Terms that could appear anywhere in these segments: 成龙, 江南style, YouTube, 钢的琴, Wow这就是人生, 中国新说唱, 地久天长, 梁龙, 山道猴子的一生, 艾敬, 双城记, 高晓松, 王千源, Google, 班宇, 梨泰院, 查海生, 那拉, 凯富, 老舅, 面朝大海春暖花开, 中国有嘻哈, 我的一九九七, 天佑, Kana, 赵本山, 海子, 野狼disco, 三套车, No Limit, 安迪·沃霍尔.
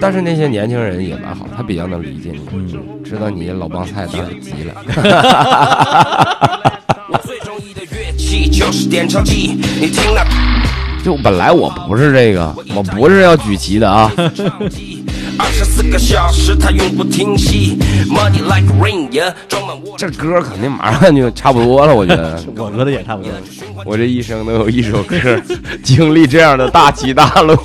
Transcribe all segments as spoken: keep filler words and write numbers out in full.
但是那些年轻人也蛮好，他比较能理解你，嗯，知道你老帮菜当时急了。我最中意的乐器就是点钞机，你听了。就本来我不是这个，我不是要举旗的啊。这歌肯定马上就差不多了，我觉得。我歌的也差不多了。我这一生都有一首歌经历这样的大起大落。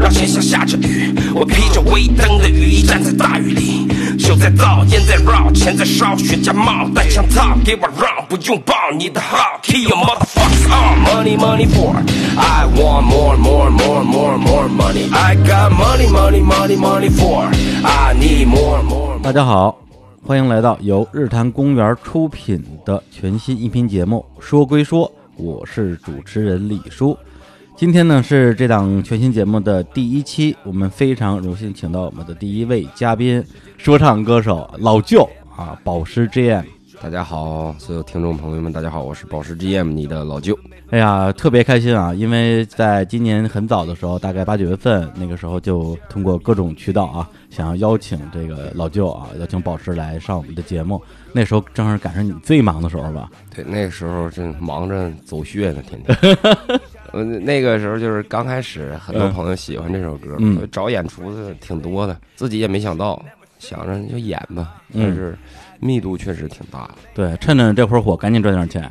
让天下下着雨，我披着微灯的雨衣站在大雨里，酒在倒，烟在绕，钱在烧，雪茄帽戴上套，给我让不用抱你的号 ，Kill your motherfuckers all money money for I want more more more more more money I got money money money money for I need more more。大家好，欢迎来到由日坛公园出品的全新音频节目。说归说，我是主持人李叔。今天呢是这档全新节目的第一期，我们非常荣幸请到我们的第一位嘉宾，说唱歌手老舅啊，宝石 G M。大家好，所有听众朋友们，大家好，我是宝石 G M， 你的老舅。哎呀，特别开心啊，因为在今年很早的时候，大概八九月份那个时候，就通过各种渠道啊，想要邀请这个老舅啊，邀请宝石来上我们的节目。那时候正好赶上你最忙的时候吧？对，那时候正忙着走穴呢，天天。那个时候就是刚开始，很多朋友喜欢这首歌，嗯、找演出的挺多的，自己也没想到，想着就演吧，但是密度确实挺大的。对，趁着这会儿火，赶紧赚点钱，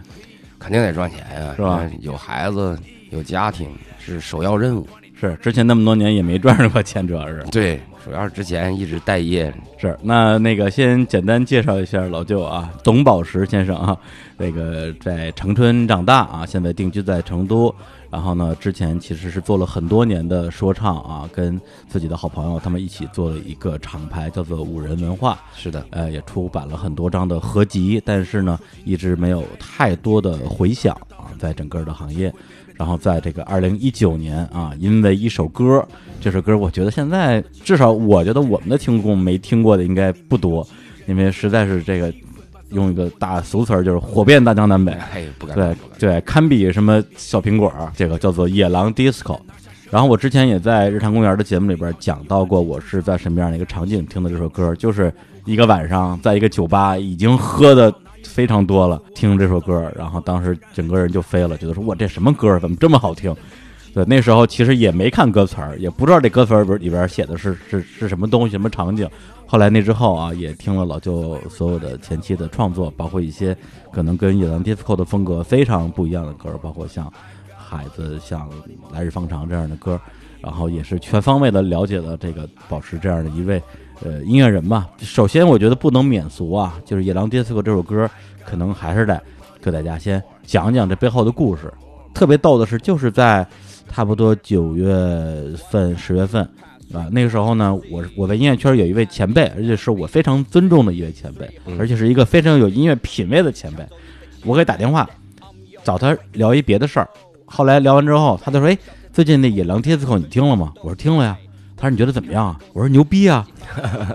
肯定得赚钱呀、啊，是吧？有孩子，有家庭是首要任务。是，之前那么多年也没赚着过钱，主要是对，主要是之前一直待业。是，那那个先简单介绍一下老舅啊，董宝石先生啊，那个在长春长大啊，现在定居在成都。然后呢，之前其实是做了很多年的说唱啊，跟自己的好朋友他们一起做了一个厂牌，叫做五人文化。是的，呃，也出版了很多张的合集，但是呢，一直没有太多的回响啊，在整个的行业。然后在这个二零一九年啊，因为一首歌，这首歌我觉得现在至少我觉得我们的听众没听过的应该不多，因为实在是这个。用一个大俗词儿，就是火遍大江南北，哎、不敢对对，堪比什么小苹果，这个叫做野狼 disco。然后我之前也在日常公园的节目里边讲到过，我是在什么样的一个场景听的这首歌，就是一个晚上在一个酒吧已经喝的非常多了，听这首歌，然后当时整个人就飞了，觉得说哇这什么歌，怎么这么好听？对，那时候其实也没看歌词儿，也不知道这歌词里边写的是是是什么东西，什么场景。后来那之后啊，也听了老舅所有的前期的创作，包括一些可能跟野狼 disco 的风格非常不一样的歌，包括像海子、像来日方长这样的歌，然后也是全方位的了解了这个宝石这样的一位呃音乐人吧。首先，我觉得不能免俗啊，就是野狼 disco 这首歌，可能还是得给大家先讲讲这背后的故事。特别逗的是，就是在差不多九月份、十月份。啊，那个时候呢，我我在音乐圈有一位前辈，而且是我非常尊重的一位前辈，而且是一个非常有音乐品味的前辈。我给打电话找他聊一别的事儿，后来聊完之后，他就说：“哎，最近那野狼 disco 你听了吗？”我说：“听了呀。”他说：“你觉得怎么样啊？”我说：“牛逼啊。”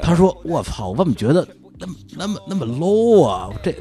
他说：“我操，我怎么觉得那么那么那么 low 啊？这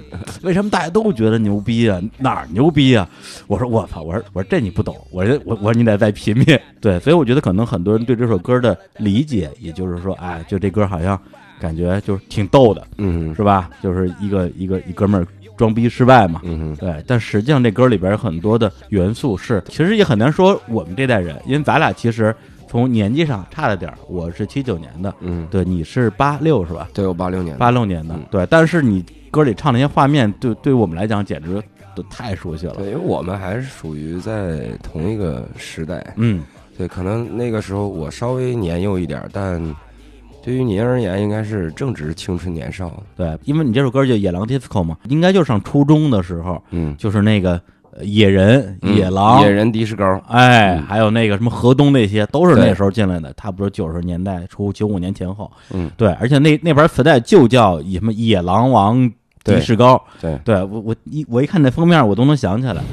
为什么大家都觉得牛逼啊？哪儿牛逼啊？”我说：“我操！我说我说这你不懂，我说我我说你得再品品。”对，所以我觉得可能很多人对这首歌的理解，也就是说，哎，就这歌好像感觉就是挺逗的，嗯，是吧？就是一个一个一哥们儿装逼失败嘛，嗯，对。但实际上这歌里边很多的元素是，其实也很难说我们这代人，因为咱俩其实。从年纪上差了点，我是七九年的，嗯，对，你是八六是吧？对，我八六年，八六年的、嗯，对。但是你歌里唱那些画面，对，对我们来讲简直都太熟悉了。对，因为我们还是属于在同一个时代，嗯，对，可能那个时候我稍微年幼一点，但对于您而言，应该是正值青春年少。对，因为你这首歌叫《野狼 disco》嘛，应该就上初中的时候，嗯，就是那个。野人、野狼、嗯、野人、迪士高，哎、嗯，还有那个什么河东那些，都是那时候进来的，差不多九十年代初，九五年前后。嗯，对，而且那那盘磁带就叫什么野狼王迪士高，对，对我我一我一看那封面，我都能想起来。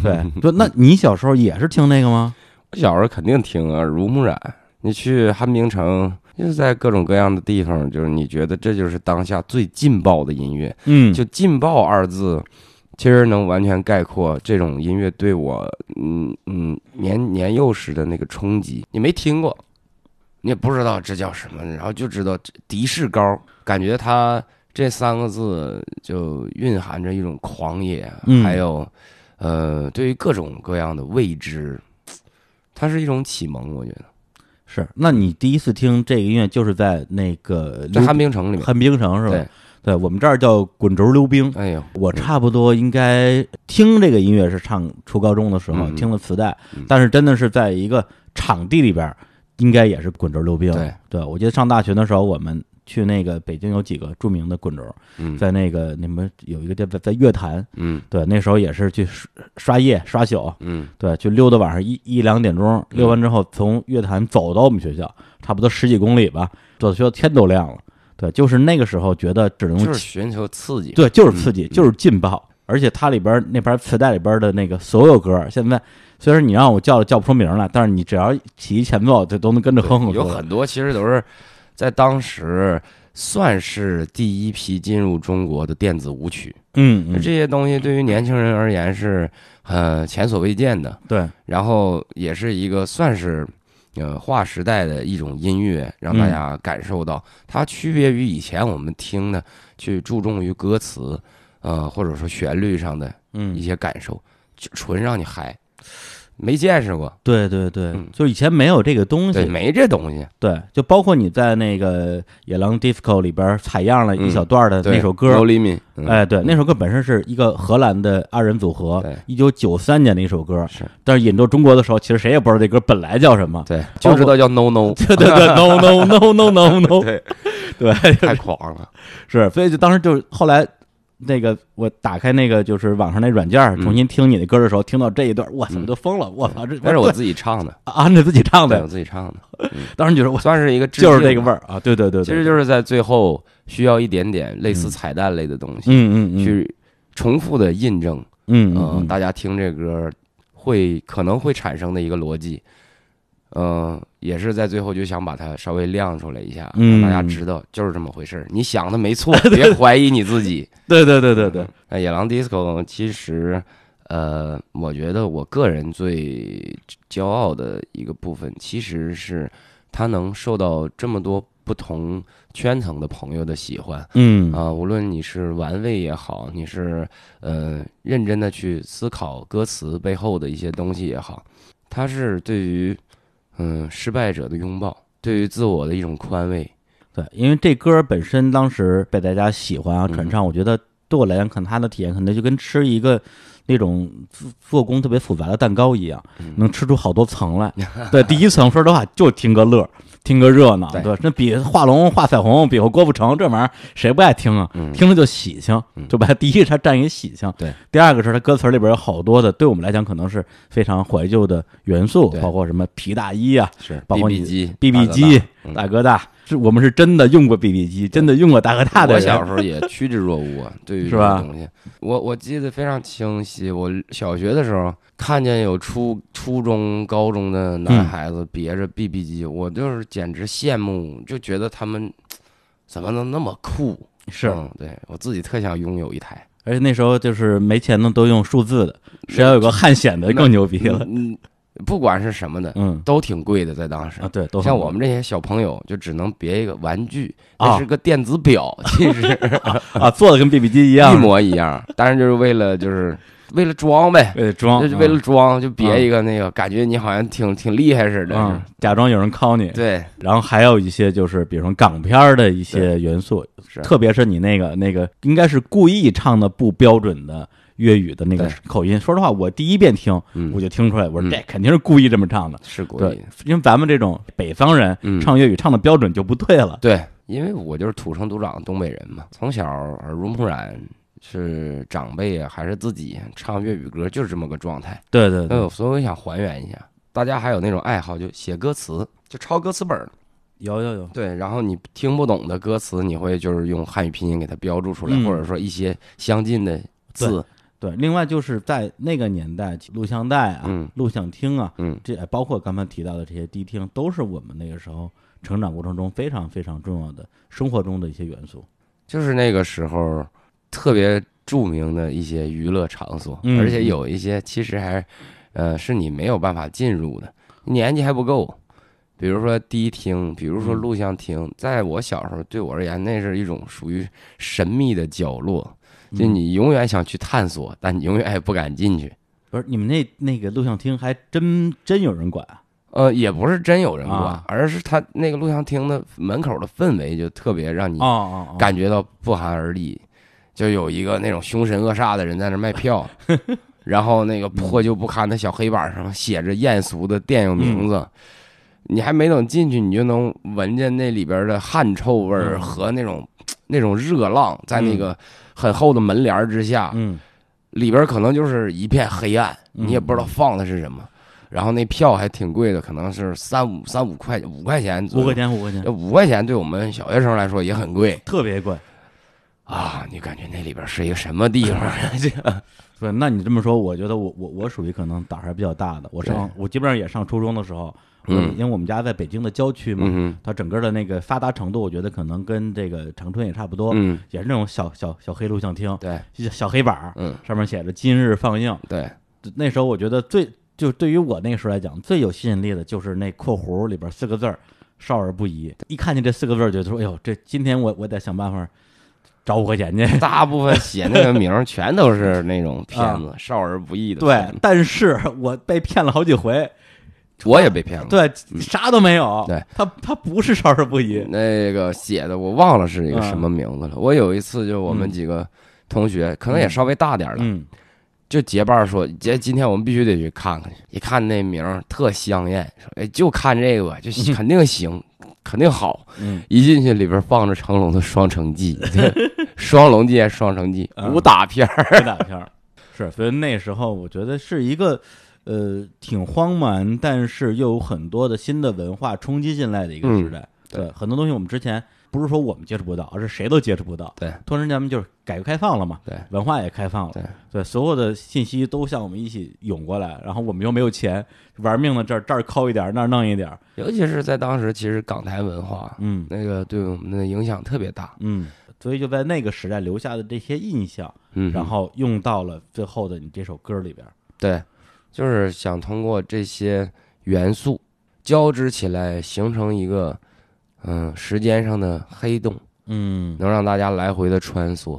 对，说那你小时候也是听那个吗？我小时候肯定听啊，耳濡目染。你去汉滨城。就是在各种各样的地方，就是你觉得这就是当下最劲爆的音乐，嗯，就"劲爆"二字。其实能完全概括这种音乐对我嗯嗯年年幼时的那个冲击。你没听过，你也不知道这叫什么，然后就知道迪士高，感觉它这三个字就蕴含着一种狂野，嗯、还有呃对于各种各样的未知，它是一种启蒙，我觉得。是，那你第一次听这个音乐就是在那个在旱冰城里面，旱冰城是吧？对，对我们这儿叫滚轴溜冰。哎呦，我差不多应该听这个音乐是上初高中的时候、嗯、听了磁带、嗯，但是真的是在一个场地里边，应该也是滚轴溜冰。对，对我记得上大学的时候，我们去那个北京有几个著名的滚轴，嗯、在那个你们有一个叫在乐坛，嗯，对，那时候也是去刷夜刷宿，嗯，对，去溜到晚上一一两点钟，溜完之后从乐坛走到我们学校，差不多十几公里吧，走到学校天都亮了。对，就是那个时候觉得只能就是寻求刺激，对，就是刺激，嗯、就是劲爆。而且它里边那盘磁带里边的那个所有歌，现在虽然你让我叫叫不出名来，但是你只要起一前奏，就都能跟着哼哼。有很多其实都是在当时算是第一批进入中国的电子舞曲。嗯，嗯这些东西对于年轻人而言是呃前所未见的。对，然后也是一个算是呃划时代的一种音乐，让大家感受到、嗯、它区别于以前我们听的去注重于歌词。呃，或者说旋律上的一些感受，嗯、就纯让你嗨，没见识过。对对对、嗯，就以前没有这个东西，对，没这东西。对，就包括你在那个野狼 disco 里边采样了一小段的那首歌，嗯《No Limit》。哎，对，那首歌本身是一个荷兰的二人组合，一九九三年的一首歌。是，但是引到中国的时候，其实谁也不知道这歌本来叫什么，对，就知道叫 No No， 对对对 ，No No No No No No， 对对，太狂了，是，所以就当时就后来。那个，我打开那个就是网上那软件，重新听你的歌的时候，嗯、听到这一段，我怎么都疯了！我操，这那是我自己唱的啊，那自己唱的，我自己唱的。嗯、当时你说我算是一个，就是那个味儿啊，对对 对, 对，其实就是在最后需要一点点类似彩蛋类的东西，嗯嗯，去重复的印证，嗯嗯、呃、嗯，大家听这歌会可能会产生的一个逻辑，嗯、呃，也是在最后就想把它稍微亮出来一下，嗯、让大家知道就是这么回事，你想的没错，别怀疑你自己。对对对对对，那野狼 disco 其实，呃，我觉得我个人最骄傲的一个部分，其实是它能受到这么多不同圈层的朋友的喜欢。嗯啊、呃，无论你是玩味也好，你是呃认真的去思考歌词背后的一些东西也好，它是对于嗯、呃、失败者的拥抱，对于自我的一种宽慰。对，因为这歌本身当时被大家喜欢啊，传唱，我觉得对我来讲，可能他的体验可能就跟吃一个那种做工特别复杂的蛋糕一样，能吃出好多层来。对，第一层说实话就听个乐，听个热闹，对，那比画龙画彩虹，比划郭富城这玩意儿谁不爱听啊？听着就喜庆，就把第一它占一喜庆。对，第二个是它歌词里边有好多的，对我们来讲可能是非常怀旧的元素，包括什么皮大衣啊，是，包括你 B B 机、大哥大。是我们是真的用过 B B 机，真的用过大哥大的人。我小时候也趋之若鹜啊，对于这个东西，我我记得非常清晰。我小学的时候看见有初初中、高中的男孩子别着 B B 机，我就是简直羡慕，就觉得他们怎么能那么酷？是，嗯、对我自己特想拥有一台。而且那时候就是没钱的都用数字的，谁要有个汉显的更牛逼了。嗯。不管是什么的，嗯，都挺贵的，在当时啊，对，都像我们这些小朋友就只能别一个玩具，那、啊、是个电子表，其实 啊, 啊，做的跟 B B 机一样，一模一样，当然就是为了就是为了装呗，为了装，就是为了装、嗯、就别一个那个、嗯，感觉你好像挺挺厉害似的、嗯，假装有人call你，对，然后还有一些就是比如说港片的一些元素，特别是你那个那个应该是故意唱的不标准的。粤语的那个口音，说实话，我第一遍听、嗯、我就听出来，我说这肯定是故意这么唱的，是故意的，因为咱们这种北方人唱粤语、嗯、唱的标准就不对了。对，因为我就是土生土长的东北人嘛，从小耳濡目染，是长辈啊还是自己唱粤语歌，就是这么个状态。对对对，所以我想还原一下，大家还有那种爱好，就写歌词，就抄歌词本。有有有，对，然后你听不懂的歌词，你会就是用汉语拼音给它标注出来，嗯、或者说一些相近的字。对，另外就是在那个年代，录像带啊、嗯、录像厅啊，嗯，这包括刚才提到的这些迪厅，都是我们那个时候成长过程中非常非常重要的生活中的一些元素。就是那个时候特别著名的一些娱乐场所，嗯、而且有一些其实还是，呃，是你没有办法进入的，年纪还不够。比如说迪厅，比如说录像厅，在我小时候对我而言，那是一种属于神秘的角落，就你永远想去探索，但你永远也不敢进去。不是你们那那个录像厅还真真有人管啊？呃，也不是真有人管，啊、而是他那个录像厅的门口的氛围就特别让你感觉到不寒而栗，哦哦哦就有一个那种凶神恶煞的人在那卖票，然后那个破旧不堪的小黑板上写着艳俗的电影名字。嗯你还没等进去，你就能闻见那里边的汗臭味儿和那种、嗯、那种热浪，在那个很厚的门帘之下，嗯，里边可能就是一片黑暗，嗯、你也不知道放的是什么。然后那票还挺贵的，可能是三五三五块五块钱，五块钱五块钱，五块钱对我们小学生来说也很贵，特别贵啊！你感觉那里边是一个什么地方呀？这对，那你这么说，我觉得我我我属于可能胆儿还比较大的，我上我基本上也上初中的时候。嗯，因为我们家在北京的郊区嘛，嗯、它整个的那个发达程度，我觉得可能跟这个长春也差不多，嗯，也是那种小小小黑录像厅，对，小黑板，嗯，上面写着今日放映，对，那时候我觉得最就对于我那个时候来讲最有吸引力的就是那括弧里边四个字儿少儿不宜，一看见这四个字儿就说，哎呦，这今天我我得想办法找五块钱去。大部分写那个名全都是那种骗子，嗯、少儿不宜的，对，但是我被骗了好几回。我也被骗了，对，啥都没有。对，他他不是少儿不宜。那个写的我忘了是一个什么名字了。嗯、我有一次就我们几个同学，嗯、可能也稍微大点了，嗯、就结伴说：“姐，今天我们必须得去看看去。”一看那名特香艳，说：“哎，就看这个吧，就肯定行，嗯、肯定好。嗯”一进去里边放着成龙的《双城记》，双龙记、双城记武打片儿，武打片儿是。所以那时候我觉得是一个。呃，挺荒蛮，但是又有很多的新的文化冲击进来的一个时代。嗯、对，很多东西我们之前不是说我们接触不到，而是谁都接触不到。对，突然咱们就是改革开放了嘛，对，文化也开放了，对，对，所有的信息都向我们一起涌过来，然后我们又没有钱，玩命的这儿这儿抠一点，那儿弄一点。尤其是在当时，其实港台文化，嗯，那个对我们的影响特别大，嗯。所以就在那个时代留下的这些印象，嗯，然后用到了最后的你这首歌里边。对。就是想通过这些元素交织起来，形成一个嗯、呃、时间上的黑洞，嗯，能让大家来回的穿梭。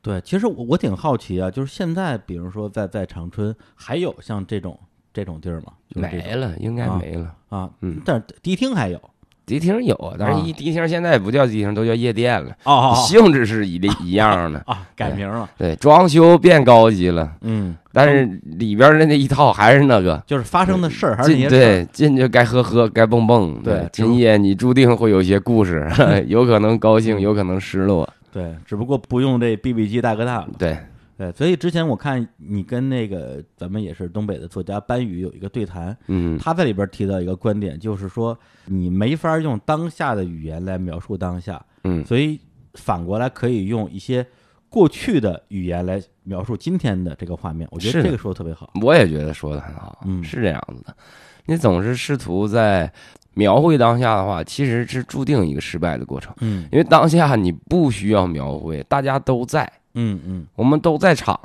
对，其实我我挺好奇啊，就是现在，比如说在在长春，还有像这种这种地儿吗？就是、没了，应该没了啊。啊嗯，但是迪厅还有，迪厅有，但是迪厅现在也不叫迪厅，都叫夜店了。哦，哦性质是一、啊、一样的啊，改名了。对，装修变高级了。嗯。但是里边的那一套还是那个，就是发生的事儿还是那些事儿。对，进去该喝喝，该蹦蹦。对，今夜你注定会有些故事，有可能高兴，有可能失落。对，只不过不用这 B B 机大哥大了。对对，所以之前我看你跟那个咱们也是东北的作家班宇有一个对谈，嗯，他在里边提到一个观点，就是说你没法用当下的语言来描述当下，嗯，所以反过来可以用一些过去的语言来描述今天的这个画面，我觉得这个说的特别好。我也觉得说的很好，嗯，是这样子的。你总是试图在描绘当下的话，其实是注定一个失败的过程，嗯，因为当下你不需要描绘，大家都在，嗯嗯，我们都在场，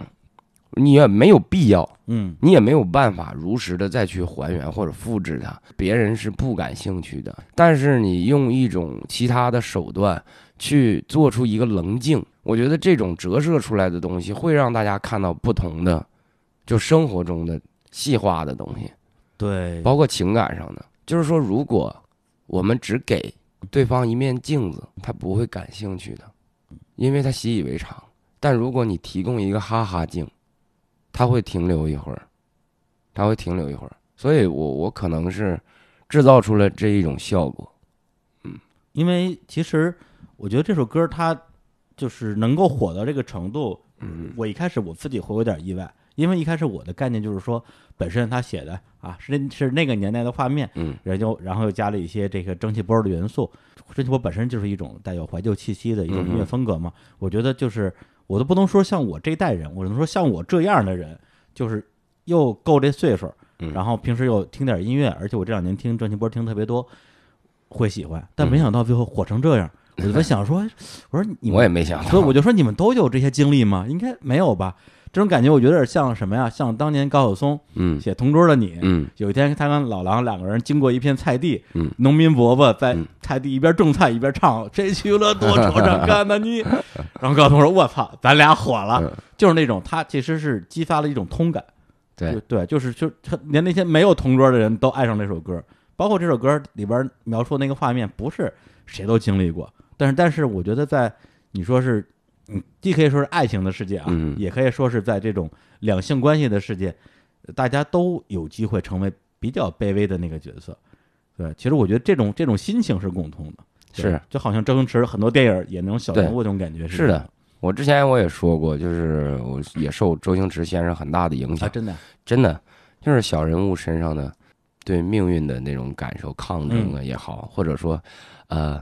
你也没有必要，嗯，你也没有办法如实的再去还原或者复制它，别人是不感兴趣的。但是你用一种其他的手段去做出一个棱镜。我觉得这种折射出来的东西会让大家看到不同的，就生活中的细化的东西，对，包括情感上的。就是说，如果我们只给对方一面镜子，他不会感兴趣的，因为他习以为常。但如果你提供一个哈哈镜，他会停留一会儿，他会停留一会儿。所以我我可能是制造出了这一种效果，嗯，因为其实我觉得这首歌它。就是能够火到这个程度，我一开始我自己会有点意外，因为一开始我的概念就是说，本身他写的啊是那是那个年代的画面，嗯，然后然后又加了一些这个蒸汽波的元素，蒸汽波本身就是一种带有怀旧气息的一种音乐风格嘛。嗯、我觉得就是我都不能说像我这一代人，我只能说像我这样的人，就是又够这岁数，然后平时又听点音乐，而且我这两年听蒸汽波听特别多，会喜欢，但没想到最后火成这样。我就想说，我说你我也没想到，所以我就说你们都有这些经历吗？应该没有吧？这种感觉我觉得有点像什么呀？像当年高晓松，嗯，写《同桌的你》，嗯，有一天他跟老狼两个人经过一片菜地，嗯，农民伯伯在菜地一边种菜一边唱“谁去了多愁善感的你”，然后高晓松说：“我操，咱俩火了。嗯”就是那种，他其实是激发了一种通感，对对，就是就连那些没有同桌的人都爱上这首歌，包括这首歌里边描述那个画面，不是谁都经历过，但是但是我觉得在你说是。嗯，既可以说是爱情的世界啊、嗯，也可以说是在这种两性关系的世界，大家都有机会成为比较卑微的那个角色。对，其实我觉得这种这种心情是共通的，是就好像周星驰很多电影也那种小人物这种感觉是。是的，我之前我也说过，就是我也受周星驰先生很大的影响，啊、真的真的就是小人物身上的对命运的那种感受、抗争啊也好、嗯，或者说，呃。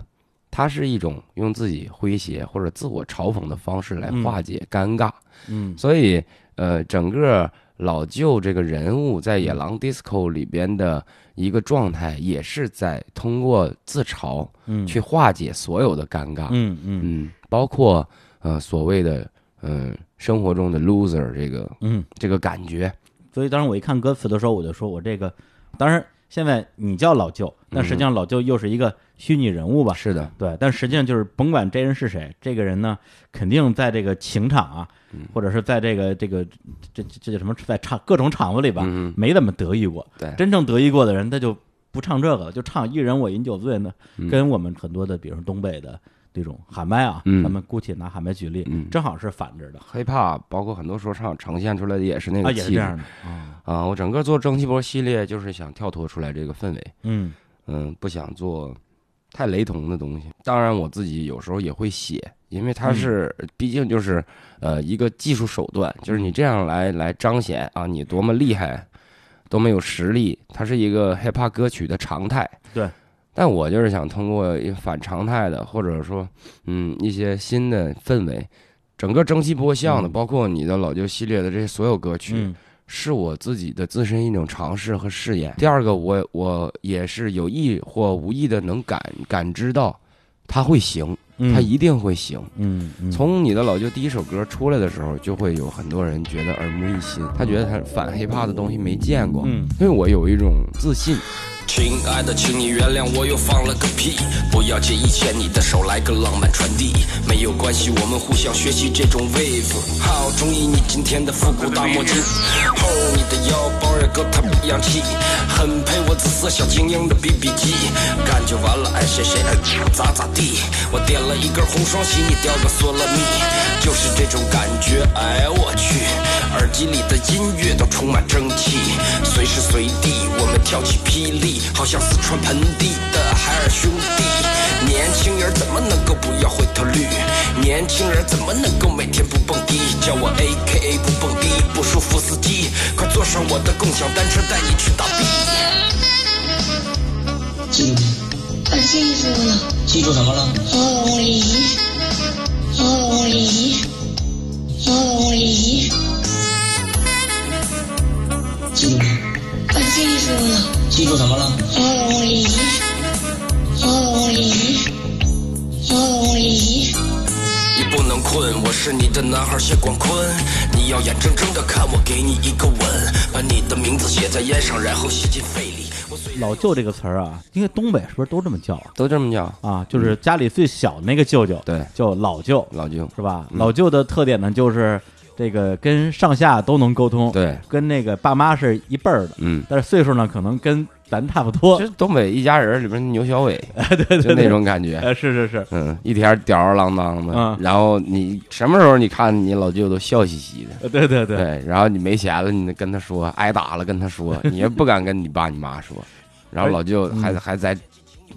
它是一种用自己诙谐或者自我嘲讽的方式来化解尴尬，嗯，所以呃，整个老舅这个人物在《野狼 disco》 里边的一个状态，也是在通过自嘲，嗯，去化解所有的尴尬，嗯嗯嗯，包括呃所谓的嗯、呃、生活中的 loser 这个，嗯，这个感觉。所以当时我一看歌词的时候，我就说我这个，当然。现在你叫老舅，但实际上老舅又是一个虚拟人物吧？是的，对。但实际上就是甭管这人是谁，这个人呢，肯定在这个情场啊，嗯、或者是在这个这个这这叫什么，在场各种场子里吧、嗯，没怎么得意过。对，真正得意过的人，他就不唱这个，就唱一人我饮酒醉呢。跟我们很多的，比如说东北的这种喊麦啊，嗯、咱们姑且拿喊麦举例、嗯，正好是反着的。hiphop 包括很多说唱呈现出来的也是那个气质，啊、也是这样的。哦啊，我整个做蒸汽波系列就是想跳脱出来这个氛围，嗯嗯，不想做太雷同的东西。当然，我自己有时候也会写，因为它是、嗯、毕竟就是呃一个技术手段，就是你这样来来彰显啊你多么厉害，多么有实力，它是一个 hiphop 歌曲的常态。对，但我就是想通过反常态的，或者说嗯一些新的氛围，整个蒸汽波像的、嗯，包括你的老旧系列的这些所有歌曲。嗯，是我自己的自身一种尝试和试验。第二个我，我我也是有意或无意的能感感知到，它会行，它一定会行。嗯，嗯嗯从你的老舅第一首歌出来的时候，就会有很多人觉得耳目一新，他觉得他反黑怕的东西没见过。嗯，所以我有一种自信。亲爱的，请你原谅我又放了个屁，不要介意牵你的手来个浪漫传递，没有关系，我们互相学习这种 wave。 好，中意你今天的复古大墨镜，后你的腰包也够他不洋气，很配我紫色小精英的 B B 机，感觉完了爱谁谁爱咋咋地，我点了一根红双喜，你掉个索了蜜，就是这种感觉，哎我去，耳机里的音乐都充满蒸汽，随时随地我们跳起霹雳，好像四川盆地的海尔兄弟，年轻人怎么能够不要回头率，年轻人怎么能够每天不蹦迪，叫我 A K A 不蹦迪不舒服司机，快坐上我的共享单车带你去打币。记住二七一说了，记住什么了？和我离和我离和我离，记住二七一说了，记住什么了？和我离，和我离，和我离。你不能困，我是你的男孩谢广坤，你要眼睁睁的看我给你一个吻，把你的名字写在烟上，然后吸进肺里。老舅这个词儿啊，因为东北是不是都这么叫、啊？都这么叫啊，就是家里最小那个舅舅，对、嗯，叫老舅，老舅是吧、嗯？老舅的特点呢，就是。这个跟上下都能沟通，对，跟那个爸妈是一辈儿的，嗯，但是岁数呢，可能跟咱差不多。其实东北一家人里边牛小伟，哎、对, 对对，就那种感觉，哎、是是是，嗯，一天吊儿郎当的、嗯，然后你什么时候你看你老舅都笑嘻嘻的，对对 对, 对，然后你没钱了，你跟他说，挨打了跟他说，你也不敢跟你爸你妈说，然后老舅还、嗯、还在。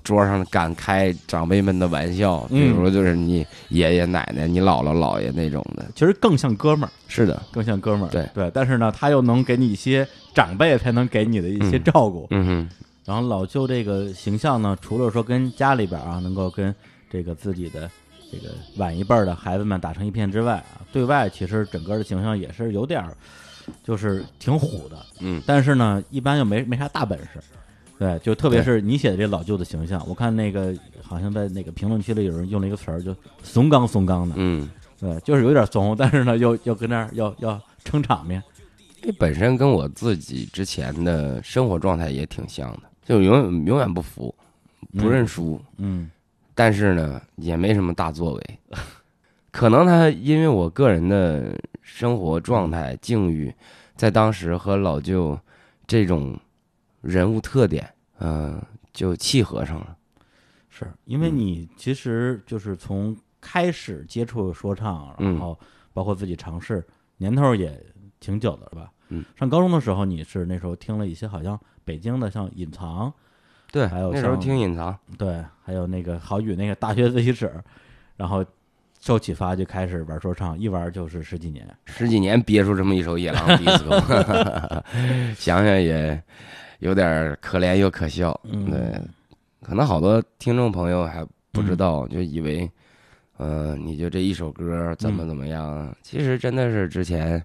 桌上敢开长辈们的玩笑，比如说就是你爷爷奶奶、嗯、你姥姥姥爷那种的，其实更像哥们儿，是的，更像哥们儿，对对。但是呢，他又能给你一些长辈才能给你的一些照顾，嗯。嗯哼。然后老舅这个形象呢，除了说跟家里边啊能够跟这个自己的这个晚一辈的孩子们打成一片之外啊，对外其实整个的形象也是有点，就是挺虎的，嗯。但是呢，一般又没没啥大本事。对，就特别是你写的这老旧的形象，我看那个好像在那个评论区里有人用了一个词儿，就怂刚怂刚的，嗯，对，就是有点怂，但是呢，又又跟那儿要要撑场面。这本身跟我自己之前的生活状态也挺像的，就永远永远不服，不认输，嗯，嗯，但是呢，也没什么大作为。可能他因为我个人的生活状态境遇，在当时和老舅这种人物特点，嗯、呃，就契合上了。是因为你其实就是从开始接触说唱，嗯、然后包括自己尝试，年头也挺久的，是吧？嗯，上高中的时候，你是那时候听了一些好像北京的，像隐藏，对，还有那时候听隐藏，对，还有那个郝宇那个大学自习室，然后受启发就开始玩说唱，一玩就是十几年，十几年憋出这么一首《野狼disco》，想想也。有点可怜又可笑，嗯，对，可能好多听众朋友还不知道，嗯，就以为，呃，你就这一首歌怎么怎么样，嗯，其实真的是之前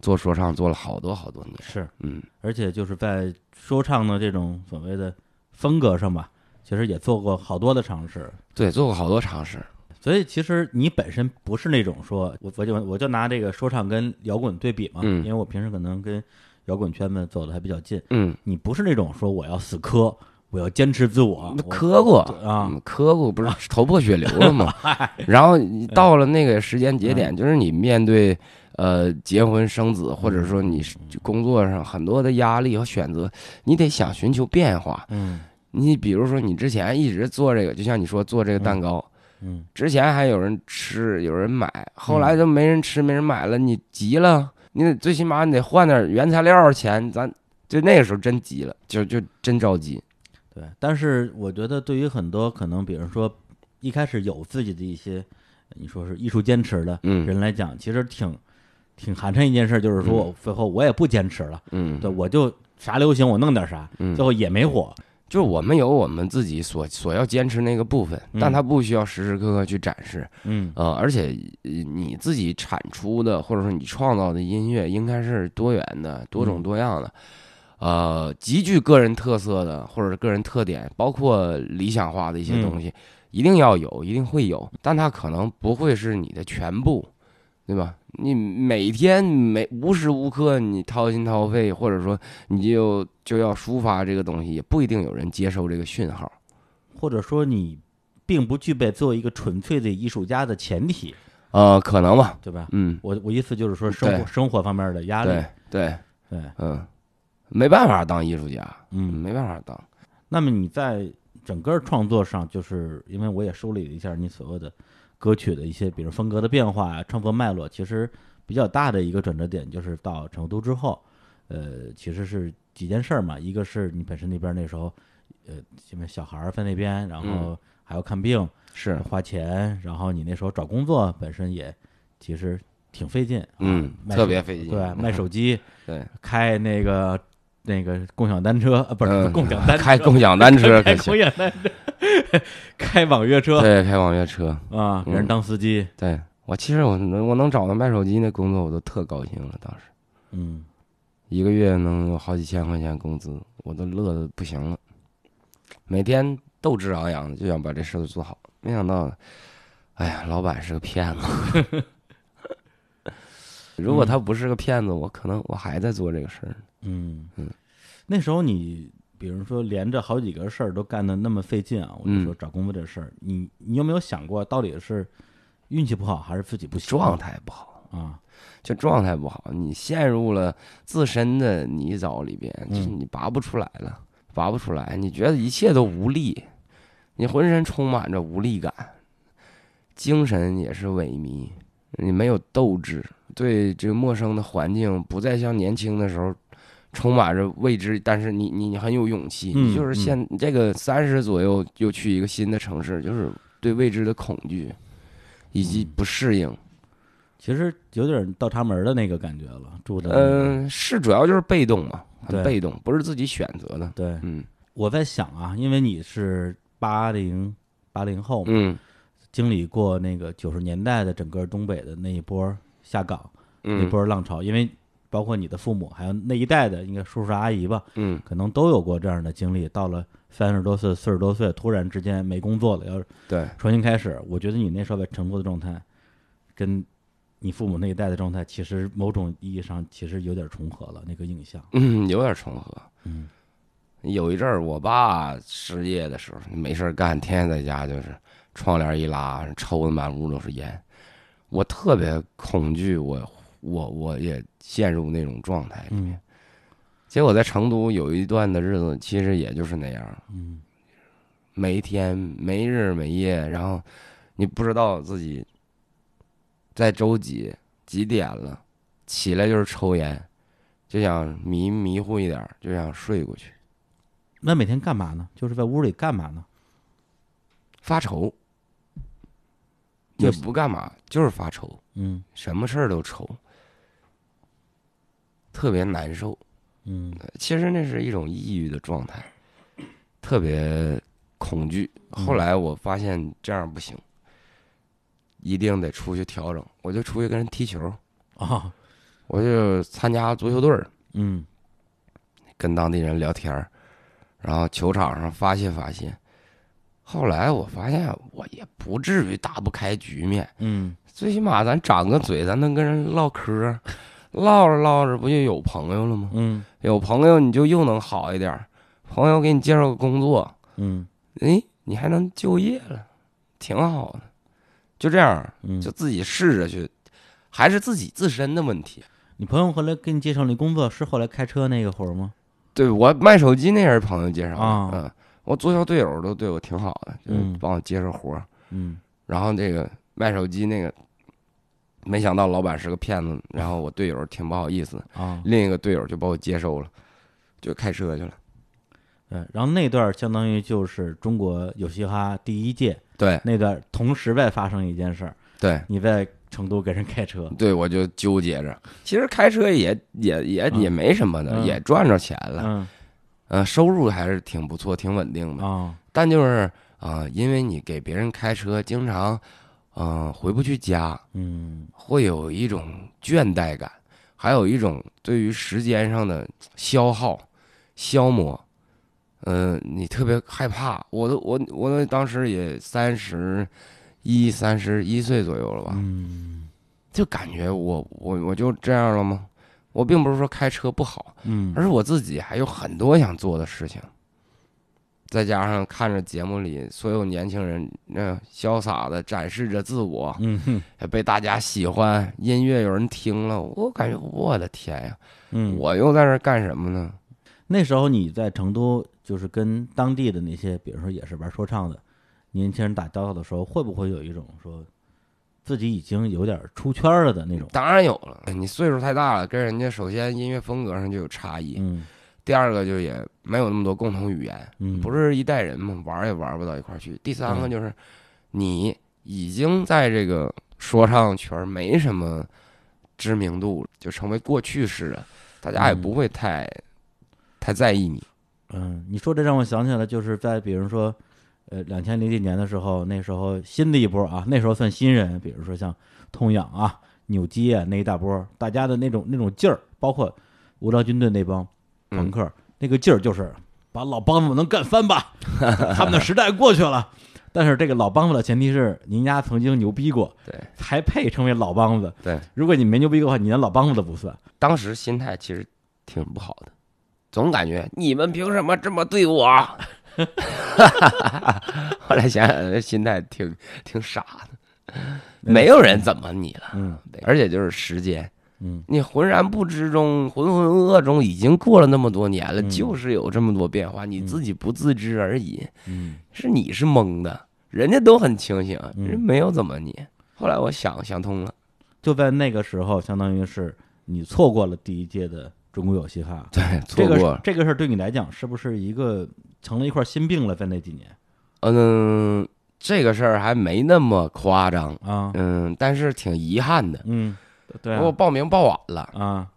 做说唱做了好多好多年，是，嗯，而且就是在说唱的这种所谓的风格上吧，其实也做过好多的尝试，对，做过好多尝试，所以其实你本身不是那种说，我我就我就拿这个说唱跟摇滚对比嘛，嗯，因为我平时可能跟摇滚圈子走的还比较近，嗯，你不是那种说我要死磕，我要坚持自我，磕过啊，磕过，不是头破血流了吗？啊，然后你到了那个时间节点，嗯，就是你面对呃结婚生子，或者说你工作上很多的压力和选择，你得想寻求变化。嗯，你比如说你之前一直做这个，就像你说做这个蛋糕，嗯，嗯，之前还有人吃，有人买，后来就没人吃，没人买了，你急了。你得最起码你得换点原材料钱，咱就那个时候真急了，就就真着急。对，但是我觉得对于很多可能，比如说一开始有自己的一些，你说是艺术坚持的人来讲，嗯，其实挺挺寒碜一件事，就是说，嗯，最后我也不坚持了，嗯，对，我就啥流行我弄点啥，嗯，最后也没火。就是我们有我们自己所所要坚持那个部分，但它不需要时时刻刻去展示，嗯，呃，而且你自己产出的或者说你创造的音乐应该是多元的、多种多样的，嗯，呃，极具个人特色的或者个人特点，包括理想化的一些东西，嗯，一定要有，一定会有，但它可能不会是你的全部，对吧？你每天每无时无刻你掏心掏肺，或者说你就就要抒发这个东西，也不一定有人接受这个讯号，或者说你并不具备做一个纯粹的艺术家的前提，呃，可能吧，对吧？嗯，我我意思就是说生活生活方面的压力，对对对，嗯，没办法当艺术家，嗯，没办法当。那么你在整个创作上，就是因为我也梳理了一下你所有的歌曲的一些，比如风格的变化、创作脉络，其实比较大的一个转折点就是到成都之后，呃，其实是几件事儿嘛，一个是你本身那边那时候，呃，因为小孩在那边，然后还要看病，嗯，是花钱，然后你那时候找工作本身也其实挺费劲，嗯，啊，特别费劲，对，卖手机，嗯，对，开那个那个共享单车，啊，不是，嗯，共享单车，开共享单车，开共享单车。开网约车，对，开网约车啊，给人当司机。嗯，对，我其实我能我能找到卖手机那工作，我都特高兴了。当时，嗯，一个月能有好几千块钱工资，我都乐得不行了。每天斗志昂扬的，就想把这事儿做好。没想到，哎呀，老板是个骗子。如果他不是个骗子，我可能我还在做这个事儿。嗯嗯，那时候你。比如说连着好几个事儿都干得那么费劲啊，我就说找工作这事儿，嗯，你你有没有想过到底是运气不好还是自己不行，状态不好啊？就状态不好，你陷入了自身的泥沼里边，就是你拔不出来了，嗯，拔不出来，你觉得一切都无力，你浑身充满着无力感，精神也是萎靡，你没有斗志，对这个陌生的环境不再像年轻的时候充满着未知，但是你你很有勇气，嗯，你就是现这个三十左右又去一个新的城市，就是对未知的恐惧以及不适应，嗯，其实有点倒插门的那个感觉了，住的，那个，嗯，是主要就是被动嘛，很被动，不是自己选择的。对，嗯，我在想啊，因为你是八零八零后嘛，嗯，经历过那个九十年代的整个东北的那一波下岗，嗯，那波浪潮，因为。包括你的父母，还有那一代的应该叔叔阿姨吧，嗯，可能都有过这样的经历。到了三十多岁、四十多岁，突然之间没工作了，要对重新开始，我觉得你那时候被沉浮的状态，跟你父母那一代的状态，其实某种意义上其实有点重合了，那个印象，嗯，有点重合。嗯，有一阵儿我爸失业的时候，没事干，天天在家就是窗帘一拉，抽的满屋都是烟，我特别恐惧，我。我我也陷入那种状态里面，结果在成都有一段的日子，其实也就是那样，嗯，没天没日没夜，然后你不知道自己在周几几点了，起来就是抽烟，就想迷迷糊一点，就想睡过去。那每天干嘛呢？就是在屋里干嘛呢？发愁，也不干嘛，就是发愁，嗯，什么事儿都愁。特别难受，嗯，其实那是一种抑郁的状态，特别恐惧。后来我发现这样不行，嗯、一定得出去调整。我就出去跟人踢球啊、哦，我就参加足球队儿，嗯，跟当地人聊天，然后球场上发泄发泄。后来我发现我也不至于打不开局面，嗯，最起码咱长个嘴，咱能跟人唠嗑。唠着唠着不就有朋友了吗？嗯，有朋友你就又能好一点，朋友给你介绍个工作，嗯，哎，你还能就业了，挺好的。就这样，就自己试着去，嗯、还是自己自身的问题。你朋友后来给你介绍你工作是后来开车那个活吗？对，我卖手机那也是朋友介绍的。啊、嗯，我足球队友都对我挺好的，就帮我接着活。嗯，然后这个卖手机那个。没想到老板是个骗子，然后我队友挺不好意思啊，另一个队友就把我接收了，就开车去了。嗯，然后那段相当于就是中国有嘻哈第一届，对，那段同时在发生一件事儿，对，你在成都给人开车，对，我就纠结着。其实开车也也也也没什么的，嗯、也赚着钱了，嗯，呃，收入还是挺不错，挺稳定的啊。哦、但就是啊、呃，因为你给别人开车，经常。嗯，回不去家，嗯，会有一种倦怠感，还有一种对于时间上的消耗、消磨，嗯、呃，你特别害怕。我都我我都当时也三十一、三十一岁左右了吧，嗯，就感觉我我我就这样了吗？我并不是说开车不好，嗯，而是我自己还有很多想做的事情。再加上看着节目里所有年轻人那、呃、潇洒的展示着自我，嗯，被大家喜欢，音乐有人听了，我感觉我的天呀，嗯，我又在这干什么呢？那时候你在成都，就是跟当地的那些，比如说也是玩说唱的年轻人打交道的时候，会不会有一种说自己已经有点出圈了的那种？当然有了，你岁数太大了，跟人家首先音乐风格上就有差异，嗯。第二个就也没有那么多共同语言，嗯，不是一代人嘛，玩也玩不到一块儿去。第三个就是，你已经在这个说唱圈没什么知名度，就成为过去式了，大家也不会太、嗯、太在意你。嗯，你说这让我想起来，就是在比如说，呃，两千零几年的时候，那时候新的一波啊，那时候算新人，比如说像痛痒啊、扭机啊那一大波，大家的那种那种劲儿，包括无聊军队那帮。朋克那个劲儿就是把老梆子能干翻吧，他们的时代过去了。但是这个老梆子的前提是您家曾经牛逼过，对，才配成为老梆子。对，如果你没牛逼过的话，你连老梆子都不算。当时心态其实挺不好的，总感觉你们凭什么这么对我？后来想想，心态挺挺傻的，没有人怎么你了。嗯，而且就是时间。嗯，你浑然不知中、浑浑噩中，已经过了那么多年了，嗯、就是有这么多变化，你自己不自知而已。嗯，是你是懵的，人家都很清醒，嗯、人没有怎么你。后来我想想通了，就在那个时候，相当于是你错过了第一届的中国有嘻哈，对，错过了、这个、这个事儿对你来讲，是不是一个成了一块心病了？在那几年，嗯，这个事儿还没那么夸张啊，嗯，但是挺遗憾的，嗯。对、啊，我报名报晚了啊，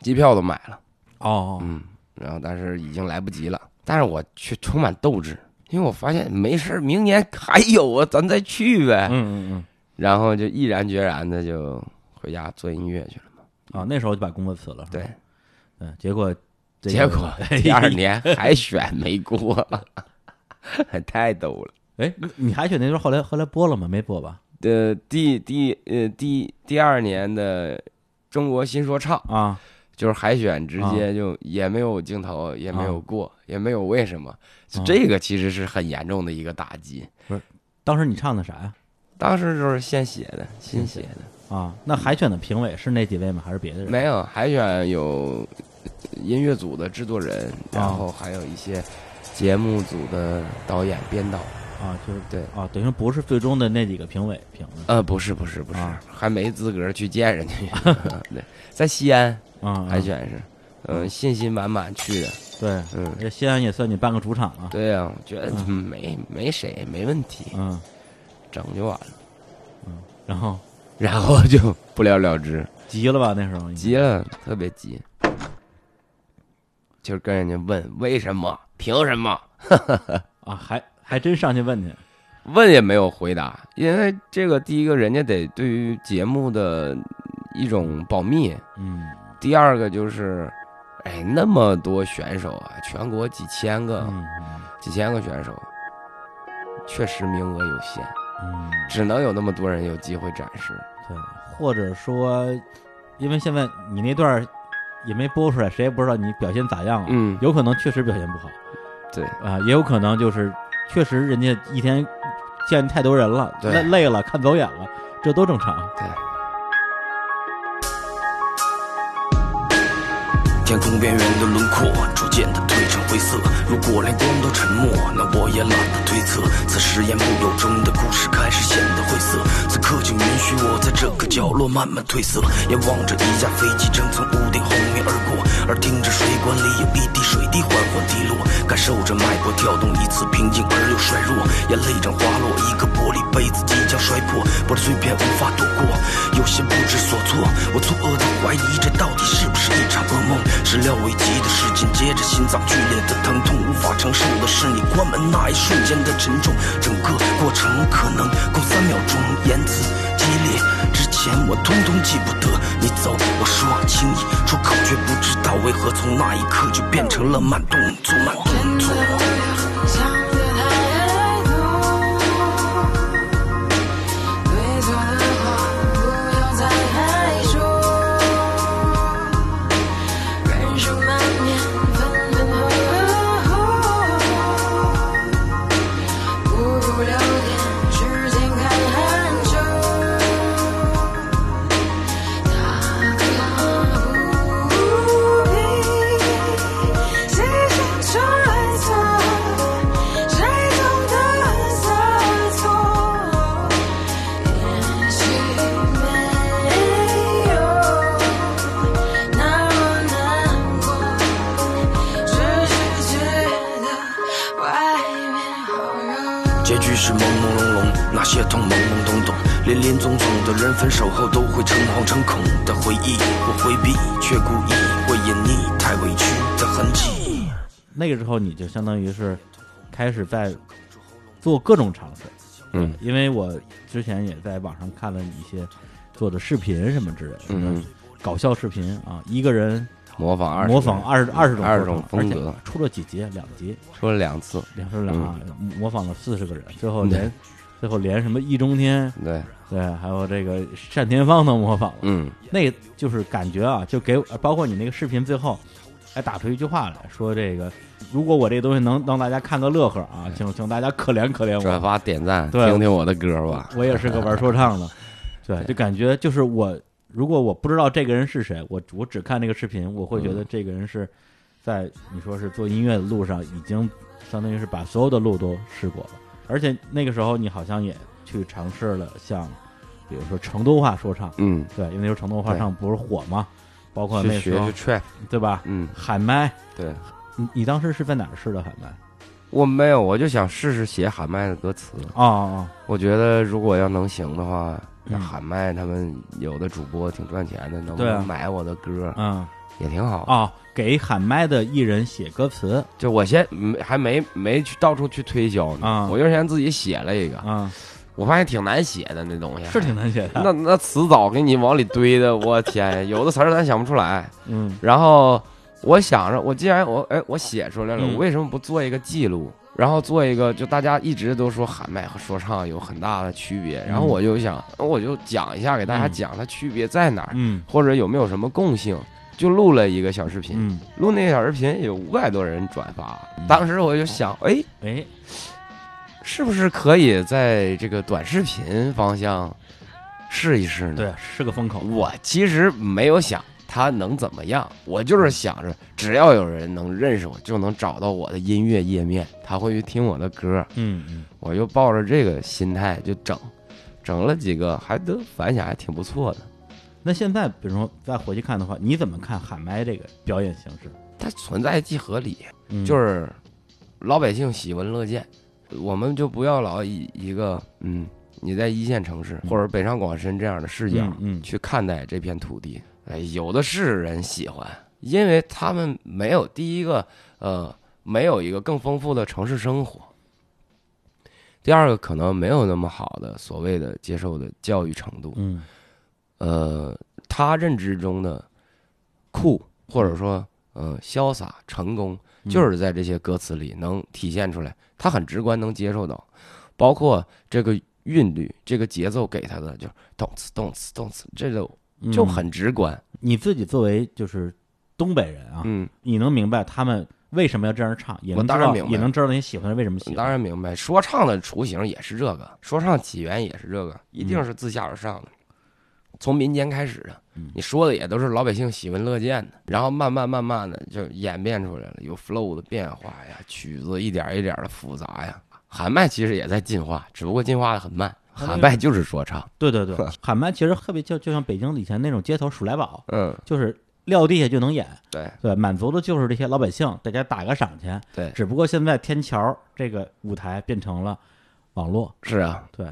机票都买了哦，嗯，然后但是已经来不及了，但是我却充满斗志，因为我发现没事，明年还有啊，咱再去呗，嗯嗯嗯，然后就毅然决然的就回家做音乐去了嘛，啊，那时候就把工作辞了。对，嗯，结果结果第二年还选没过，太逗了。哎，你海选那时候后来后来播了吗？没播吧？呃，第第呃第第二年的中国新说唱啊，就是海选直接就也没有镜头，啊、也没有过、啊，也没有为什么、啊，这个其实是很严重的一个打击。不是，当时你唱的啥呀？当时就是现写的，新写的啊。那海选的评委是那几位吗？还是别的人？没有，海选有音乐组的制作人，然后还有一些节目组的导演、编导。啊，就是对啊，等于说不是最终的那几个评委评的。呃，不是，不是，不是，啊、还没资格去见人家。对，在西安啊，海选是，嗯、呃，信心满满去的。对，嗯，这西安也算你半个主场了、啊。对呀、啊，我觉得没、嗯、没谁，没问题。嗯，整就完了。嗯，然后，然后就不了了之。急了吧？那时候急了，特别急，就是跟人家问为什么，凭什么？啊，还。还真上去问去，问也没有回答，因为这个第一个人家得对于节目的一种保密，嗯，第二个就是，哎，那么多选手啊，全国几千个，嗯、几千个选手，确实名额有限，嗯，只能有那么多人有机会展示，对，或者说，因为现在你那段也没播出来，谁也不知道你表现咋样啊，嗯，有可能确实表现不好，对，啊、呃，也有可能就是。确实，人家一天见太多人了，累累了，看走眼了，这都正常。对。天空边缘的轮廓逐渐的褪成灰色，如果连光都沉默，那我也懒得推测。此时言不由衷的故事开始显得晦涩，此刻就允许我在这个角落慢慢褪色，眼望着一架飞机正从屋顶轰鸣而过，而听着水管里有一滴水滴缓缓滴落，感受着脉搏跳动，一次平静而又衰弱，眼泪正滑落，一个玻璃杯子即将摔破，玻璃碎片无法躲过，有些不知所措，我错愕的怀疑这到底是不是一场噩梦。始料未及的事情，接着心脏剧烈的疼痛，无法承受的是你关门那一瞬间的沉重。整个过程可能共三秒钟，言辞激烈之前我通通记不得。你走，我说轻易出口，却不知道为何从那一刻就变成了慢动作，慢动作。些痛懵懵懂懂，林林总总的人分手后都会诚惶诚恐的回忆，我回避却故意会隐匿太委屈的痕迹。那个时候你就相当于是开始在做各种尝试，嗯，因为我之前也在网上看了一些做的视频什么之类的，嗯，搞笑视频啊，一个人模仿二模仿二二十种二十种风格，而且出了几集，两集，出了两次，两次两、嗯、模仿了四十个人，最后连。最后连什么易中天，对对，还有这个单田芳都模仿了，嗯，那个就是感觉啊，就给包括你那个视频最后还打出一句话来说，这个如果我这东西能让大家看个乐呵啊，请请大家可怜可怜我，转发点赞，听听我的歌吧，我也是个玩说唱的，对，就感觉就是我如果我不知道这个人是谁，我我只看那个视频，我会觉得这个人是在你说是做音乐的路上已经相当于是把所有的路都试过了。而且那个时候，你好像也去尝试了，像比如说成都话说唱，嗯，对，因为那时候成都话唱不是火嘛，包括那时候去学去 try， 对吧？嗯，喊麦，对，你你当时是在哪儿试的喊麦？我没有，我就想试试写喊麦的歌词啊、哦哦，我觉得如果要能行的话，那、嗯、喊麦他们有的主播挺赚钱的，能不能买我的歌？嗯。也挺好啊、哦，给喊麦的艺人写歌词，就我先还没没去到处去推销呢，嗯、我就先自己写了一个，嗯、我发现挺难写的那东西，是挺难写的。那那词藻给你往里堆的，我天，有的词儿咱想不出来。嗯，然后我想着，我既然我哎我写出来了，我为什么不做一个记录？然后做一个，就大家一直都说喊麦和说唱有很大的区别，然后我就想，我就讲一下给大家讲它区别在哪儿，嗯，或者有没有什么共性。就录了一个小视频，嗯，录那个小视频有五百多人转发，嗯，当时我就想，哎哎，是不是可以在这个短视频方向试一试呢？对，是个风口。我其实没有想它能怎么样，我就是想着只要有人能认识我，就能找到我的音乐页面，他会去听我的歌。嗯嗯，我就抱着这个心态就整，整了几个，还得反响还挺不错的。那现在比如说再回去看的话，你怎么看喊麦这个表演形式？它存在即合理，嗯，就是老百姓喜闻乐见，我们就不要老以一个嗯你在一线城市，嗯，或者北上广深这样的视角，嗯嗯，去看待这片土地。哎，有的是人喜欢，因为他们没有第一个呃没有一个更丰富的城市生活，第二个可能没有那么好的所谓的接受的教育程度，嗯。呃，他认知中的酷，或者说，呃，潇洒、成功，就是在这些歌词里能体现出来，他很直观能接受到，包括这个韵律、这个节奏给他的，就是动词、动词、动词，这就就很直观，嗯。你自己作为就是东北人啊，嗯，你能明白他们为什么要这样唱，也能知道，也能知道你喜欢为什么喜欢。当然明白，说唱的雏形也是这个，说唱起源也是这个，一定是自下而上的。嗯，从民间开始的，你说的也都是老百姓喜闻乐见的，然后慢慢慢慢的就演变出来了，有 flow 的变化呀，曲子一点一点的复杂呀。喊麦其实也在进化，只不过进化的很慢。喊麦就是说唱，对对对，喊麦其实特别就就像北京以前那种街头数来宝，嗯，就是撂地下就能演，对对，满足的就是这些老百姓，大家打个赏钱，对。只不过现在天桥这个舞台变成了网络，是啊，对。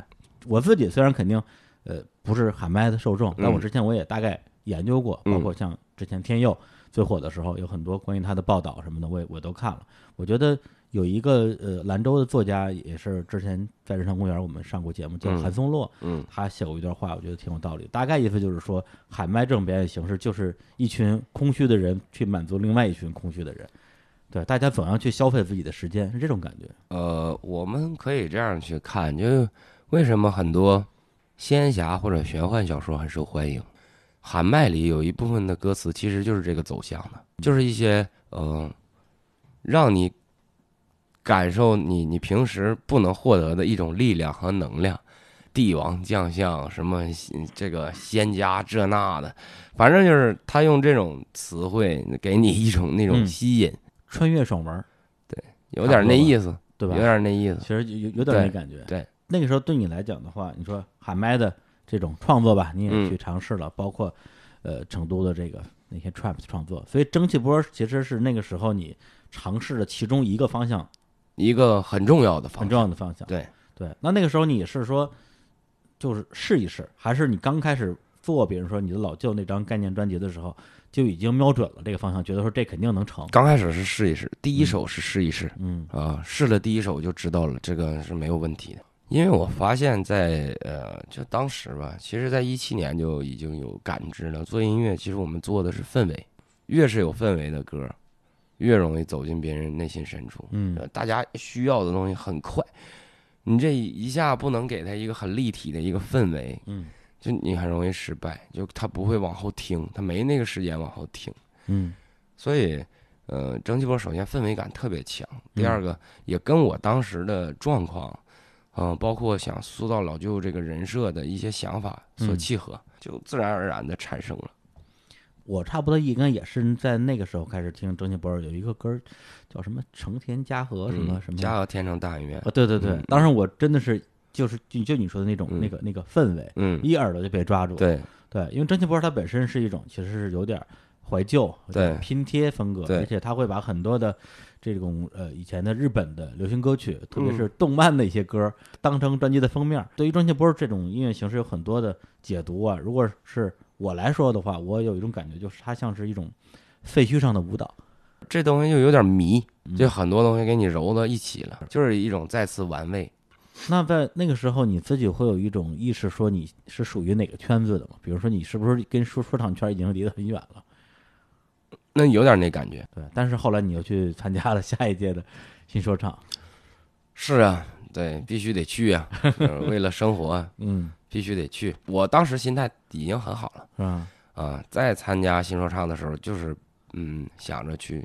我自己虽然肯定，呃。不是喊麦的受众，但我之前我也大概研究过，嗯，包括像之前天佑最火的时候，有很多关于他的报道什么的，我也我都看了。我觉得有一个呃兰州的作家，也是之前在人生公园我们上过节目，叫韩松洛，嗯，他写过一段话，我觉得挺有道理。大概意思就是说，喊麦这种表演形式就是一群空虚的人去满足另外一群空虚的人，对，大家总要去消费自己的时间，是这种感觉。呃，我们可以这样去看，就为什么很多仙侠或者玄幻小说很受欢迎，喊麦里有一部分的歌词其实就是这个走向的，就是一些呃，让你感受你你平时不能获得的一种力量和能量，帝王将相什么这个仙家这那的，反正就是他用这种词汇给你一种那种吸引，嗯，穿越爽文，对，有点那意思，对吧？有点那意思，其实有有点那感觉，对。对，那个时候对你来讲的话，你说喊麦的这种创作吧，你也去尝试了，嗯，包括呃成都的这个那些 trap 创作，所以蒸汽波其实是那个时候你尝试的其中一个方向，一个很重要的方向，很重要的方向。对对，那那个时候你也是说就是试一试，还是你刚开始做，比如说你的老舅那张概念专辑的时候，就已经瞄准了这个方向，觉得说这肯定能成。刚开始是试一试，第一首是试一试，嗯啊，试了第一首就知道了，这个是没有问题的。因为我发现在，在呃，就当时吧，其实，在一七年就已经有感知了。做音乐，其实我们做的是氛围，越是有氛围的歌，越容易走进别人内心深处。嗯，大家需要的东西很快，你这一下不能给他一个很立体的一个氛围，嗯，就你很容易失败，就他不会往后听，他没那个时间往后听。嗯，所以，呃，蒸汽波首先氛围感特别强，第二个也跟我当时的状况。嗯，包括想塑造老舅这个人设的一些想法所契合，嗯，就自然而然的产生了。我差不多应该也是在那个时候开始听蒸汽波，有一个歌叫什么成田嘉禾什么，嗯，什么嘉禾天成大剧院啊，对对对，嗯，当时我真的是就是就你说的那种，嗯，那个那个氛围，嗯，一耳朵就被抓住了，对对，因为蒸汽波它本身是一种其实是有点怀旧，对，拼贴风格，而且它会把很多的这种呃以前的日本的流行歌曲，特别是动漫的一些歌，嗯，当成专辑的封面。对于蒸汽波这种音乐形式有很多的解读啊。如果是我来说的话，我有一种感觉就是它像是一种废墟上的舞蹈，这东西就有点迷，就很多东西给你揉到一起了，嗯，就是一种再次玩味。那在那个时候你自己会有一种意识说你是属于哪个圈子的吗？比如说你是不是跟说说唱圈已经离得很远了？那有点那感觉。对，但是后来你又去参加了下一届的新说唱。是啊，对，必须得去啊，为了生活，嗯，必须得去。我当时心态已经很好了，是吧？啊，在参加新说唱的时候，就是嗯，想着去，